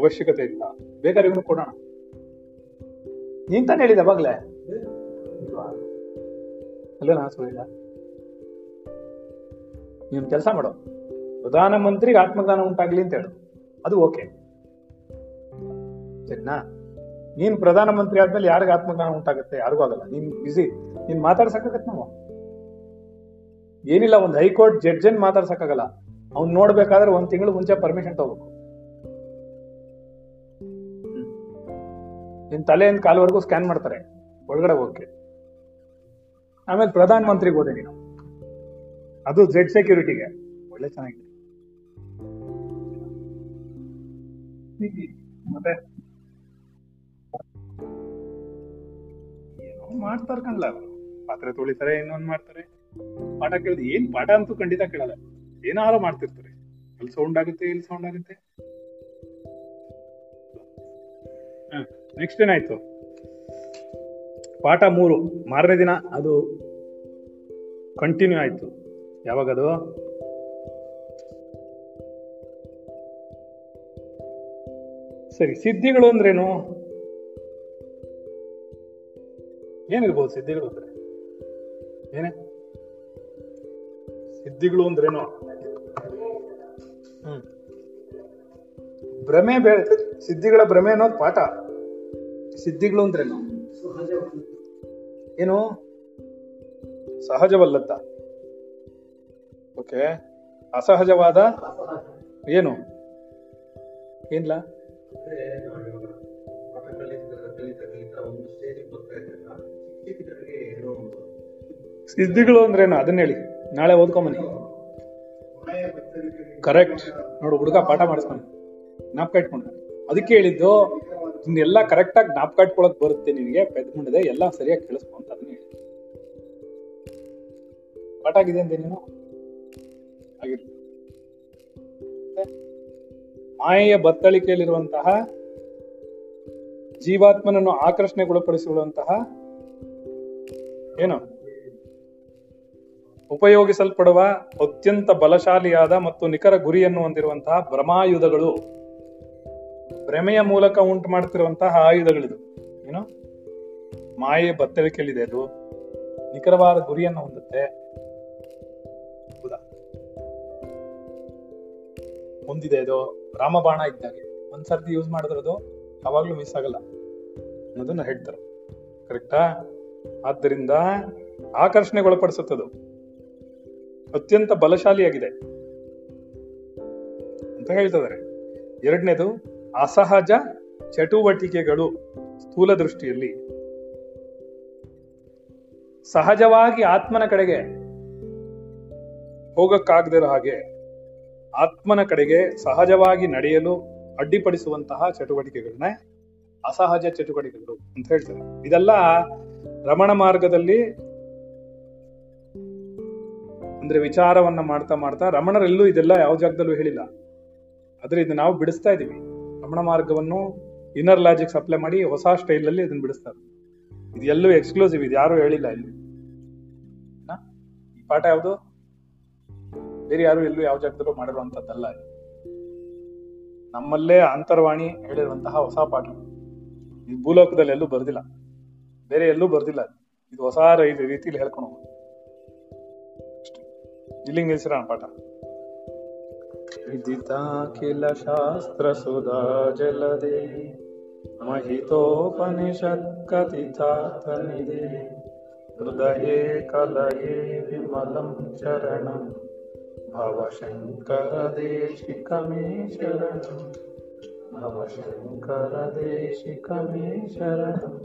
ಅವಶ್ಯಕತೆ ಇಲ್ಲ, ಬೇಕಾದ್ರೆ ಇವನು ಕೊಡೋಣ ನೀನ್ ತಾನು ಹೇಳಿದ ಅವಾಗ್ಲೇ ಅಲ್ಲ. ನಾ ಸುಳ್ಳಿಲ್ಲ, ನೀನ್ ಕೆಲಸ ಮಾಡೋ, ಪ್ರಧಾನಮಂತ್ರಿಗೆ ಆತ್ಮಜ್ಞಾನ ಉಂಟಾಗ್ಲಿ ಅಂತ ಹೇಳು, ಅದು ಓಕೆ ಸರಿನಾ. ನೀನ್ ಪ್ರಧಾನಮಂತ್ರಿ ಆದ್ಮೇಲೆ ಯಾರಿಗ ಆತ್ಮಜ್ಞಾನ ಉಂಟಾಗುತ್ತೆ? ಯಾರಿಗೂ ಆಗಲ್ಲ. ನೀನ್ ಬಿಸಿ, ನೀನ್ ಮಾತಾಡ್ಸಕ್ಕಾಗತ್ತೆ? ನಾವು ಏನಿಲ್ಲ, ಒಂದ್ ಹೈಕೋರ್ಟ್ ಜಡ್ಜ್ ಏನ್ ಮಾತಾಡ್ಸಕ್ಕಾಗಲ್ಲ. ಅವ್ನ್ ನೋಡ್ಬೇಕಾದ್ರೆ ಒಂದ್ ತಿಂಗಳು ಮುಂಚೆ ಪರ್ಮಿಷನ್ ತಗೋಬೇಕು. ನಿನ್ ತಲೆಯಿಂದ ಕಾಲವರೆಗೂ ಸ್ಕ್ಯಾನ್ ಮಾಡ್ತಾರೆ ಒಳಗಡೆ ಹೋಗಕ್ಕೆ. ಆಮೇಲೆ ಪ್ರಧಾನ ಮಂತ್ರಿಗೆ ಹೋದೆ ನೀನು, ಅದು ಜೆಡ್ ಸೆಕ್ಯೂರಿಟಿಗೆ ಒಳ್ಳೆ ಚೆನ್ನಾಗಿದೆ. ಮತ್ತೆ ಏನೋ ಮಾಡ್ತಾರ ಕಣ್ಲ, ಪಾತ್ರೆ ತೊಳಿತಾರೆ, ಇನ್ನೊಂದ್ ಮಾಡ್ತಾರೆ. ಪಾಠ ಕೇಳಿದ್ ಏನ್ ಪಾಠ ಅಂತೂ ಖಂಡಿತ ಕೇಳಲ್ಲ, ಏನಾರು ಮಾಡ್ತಿರ್ತಾರೆ. ಅಲ್ಲಿ ಸೌಂಡ್ ಆಗುತ್ತೆ, ಇಲ್ಲಿ ಸೌಂಡ್ ಆಗುತ್ತೆ. ನೆಕ್ಸ್ಟ್ ಏನಾಯ್ತು? ಪಾಠ ಮೂರು ಮಾರನೇ ದಿನ ಅದು ಕಂಟಿನ್ಯೂ ಆಯ್ತು. ಯಾವಾಗದು? ಸರಿ, ಸಿದ್ಧಿಗಳು ಅಂದ್ರೇನು? ಏನಿರ್ಬೋದು ಸಿದ್ಧಿಗಳು ಅಂದ್ರೆ? ಏನೇ ಸಿದ್ಧಿಗಳು ಅಂದ್ರೇನು? ಹ್ಮ್ ಭ್ರಮೆ ಬೇಡ, ಸಿದ್ಧಿಗಳ ಭ್ರಮೆ ಅನ್ನೋದು ಪಾಠ. ಸಿದ್ಧಿಗಳು ಅಂದ್ರೇನು? ಏನು? ಸಹಜವಲ್ಲದ್ದ, ಓಕೆ, ಅಸಹಜವಾದ ಏನು ಏನಿಲ್ಲ. ಸಿದ್ಧಿಗಳು ಅಂದ್ರೇನು ಅದನ್ನ ಹೇಳಿ, ನಾಳೆ ಓದ್ಕೊಂಬನಿ. ಕರೆಕ್ಟ್ ನೋಡು, ಹುಡುಗ ಪಾಠ ಮಾಡಿಸ್ಕೊಂಡು ಜ್ಞಾಪಕ ಇಟ್ಕೊಂಡು, ಅದಕ್ಕೆ ಹೇಳಿದ್ದು ನಿನ್ನೆಲ್ಲ ಕರೆಕ್ಟಾಗಿ ಜ್ಞಾಪಕ ಇಟ್ಕೊಳಕ್ ಬರುತ್ತೆ ನಿನಗೆ, ಬೆದ್ಕೊಂಡಿದೆ, ಎಲ್ಲ ಸರಿಯಾಗಿ ಕೇಳಿಸ್ಕೊಂತ ಅದನ್ನ ಹೇಳಿ. ಪಾಠ ಆಗಿದೆ ಅಂದೆ ನೀನು, ಆಗಿರ್ಲಿ. ಮಾಯೆಯ ಬತ್ತಳಿಕೆಯಲ್ಲಿರುವಂತಹ ಜೀವಾತ್ಮನನ್ನು ಆಕರ್ಷಣೆಗೊಳಪಡಿಸಿಕೊಳ್ಳುವಂತಹ ಏನು ಉಪಯೋಗಿಸಲ್ಪಡುವ ಅತ್ಯಂತ ಬಲಶಾಲಿಯಾದ ಮತ್ತು ನಿಖರ ಗುರಿಯನ್ನು ಹೊಂದಿರುವಂತಹ ಭ್ರಮಾಯುಧಗಳು, ಭ್ರಮೆಯ ಮೂಲಕ ಉಂಟು ಮಾಡ್ತಿರುವಂತಹ ಆಯುಧಗಳಿದು. ಏನು? ಮಾಯೆ ಬತ್ತಳಿಕೆಯಲ್ಲಿದೆ, ಅದು ನಿಖರವಾದ ಗುರಿಯನ್ನು ಹೊಂದುತ್ತೆ, ಹೌದಾ, ಹೊಂದಿದೆ. ಅದು ರಾಮಬಾಣ ಇದ್ದಾಗೆ, ಒಂದ್ಸರ್ತಿ ಯೂಸ್ ಮಾಡಿದ್ರದು ಯಾವಾಗ್ಲೂ ಮಿಸ್ ಆಗಲ್ಲ ಅನ್ನೋದನ್ನ ಹೇಳ್ತಾರೆ, ಕರೆಕ್ಟಾ? ಆದ್ದರಿಂದ ಆಕರ್ಷಣೆಗೊಳಪಡಿಸುತ್ತದು, ಅತ್ಯಂತ ಬಲಶಾಲಿಯಾಗಿದೆ ಅಂತ ಹೇಳ್ತಿದ್ದಾರೆ. ಎರಡನೇದು ಅಸಹಜ ಚಟುವಟಿಕೆಗಳು ಸ್ಥೂಲ ದೃಷ್ಟಿಯಲ್ಲಿ, ಸಹಜವಾಗಿ ಆತ್ಮನ ಕಡೆಗೆ ಹೋಗಕ್ಕಾಗದಿರೋ ಹಾಗೆ ಆತ್ಮನ ಕಡೆಗೆ ಸಹಜವಾಗಿ ನಡೆಯಲು ಅಡ್ಡಿಪಡಿಸುವಂತಹ ಚಟುವಟಿಕೆಗಳನ್ನ ಅಸಹಜ ಚಟುವಟಿಕೆಗಳು ಅಂತ ಹೇಳ್ತಾರೆ. ಇದೆಲ್ಲ ರಮಣ ಮಾರ್ಗದಲ್ಲಿ ಅಂದ್ರೆ ವಿಚಾರವನ್ನ ಮಾಡ್ತಾ ಮಾಡ್ತಾ, ರಮಣರೆಲ್ಲೂ ಇದೆಲ್ಲ ಯಾವ ಜಾಗದಲ್ಲೂ ಹೇಳಿಲ್ಲ, ಆದ್ರೆ ಇದನ್ನ ನಾವು ಬಿಡಿಸ್ತಾ ಇದೀವಿ. ರಮಣ ಮಾರ್ಗವನ್ನು ಇನ್ನರ್ ಲಾಜಿಕ್ ಸಪ್ಲೈ ಮಾಡಿ ಹೊಸ ಸ್ಟೈಲ್ ಅಲ್ಲಿ ಇದನ್ನ ಬಿಡಿಸ್ತಾರೆ. ಇದು ಎಲ್ಲೂ ಎಕ್ಸ್ಕ್ಲೂಸಿವ್, ಇದು ಯಾರು ಹೇಳಿಲ್ಲ ಇಲ್ಲಿ. ಈ ಪಾಠ ಯಾವುದು ಬೇರೆ ಯಾರು ಎಲ್ಲೂ ಯಾವ ಜಾಗದಲ್ಲೂ ಮಾಡಿರುವಂತದ್ದಲ್ಲ, ನಮ್ಮಲ್ಲೇ ಅಂತರ್ವಾಣಿ ಹೇಳಿರುವಂತಹ ಹೊಸ ಪಾಠ. ಇದು ಭೂಲೋಕದಲ್ಲಿ ಎಲ್ಲೂ ಬರ್ದಿಲ್ಲ, ಬೇರೆ ಎಲ್ಲೂ ಬರ್ದಿಲ್ಲ, ಇದು ಹೊಸ ರೀತಿಯಲ್ಲಿ ಹೇಳ್ಕೊಂಡು ಹೋಗೋದು. ಇಲ್ಲಿಗೆ ನಿಲ್ಸಿರ ಪಾಠ. ವಿದಿತಾಖಿಲ ಶಾಸ್ತ್ರ ಸುಧಾ ಜಲದೆ ಮಹಿತೋಪನಿಷತ್ ಕಥಿತಾತನಿದೆ ಹೃದಯೇ ಕಲಯೇ ವಿಮಲಂ ಚರಣಂ ಭವಶಂಕರ ದೇಶಿಕ ಮೇ ಶರಣಂ ಭವಶಂಕರ ದೇಶಿಕ ಮೇ ಶರಣಂ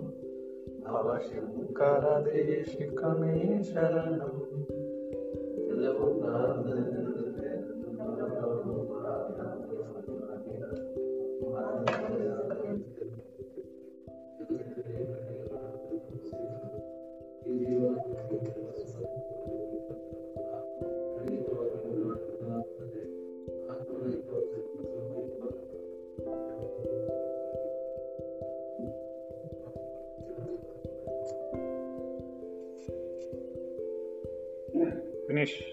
ಭವಶಂಕರ ದೇಶಿಕ ಮೇ ಶರಣಂ. ಎಲ್ಲವೂ ಪ್ರಾರ್ಥನೆ. Finish.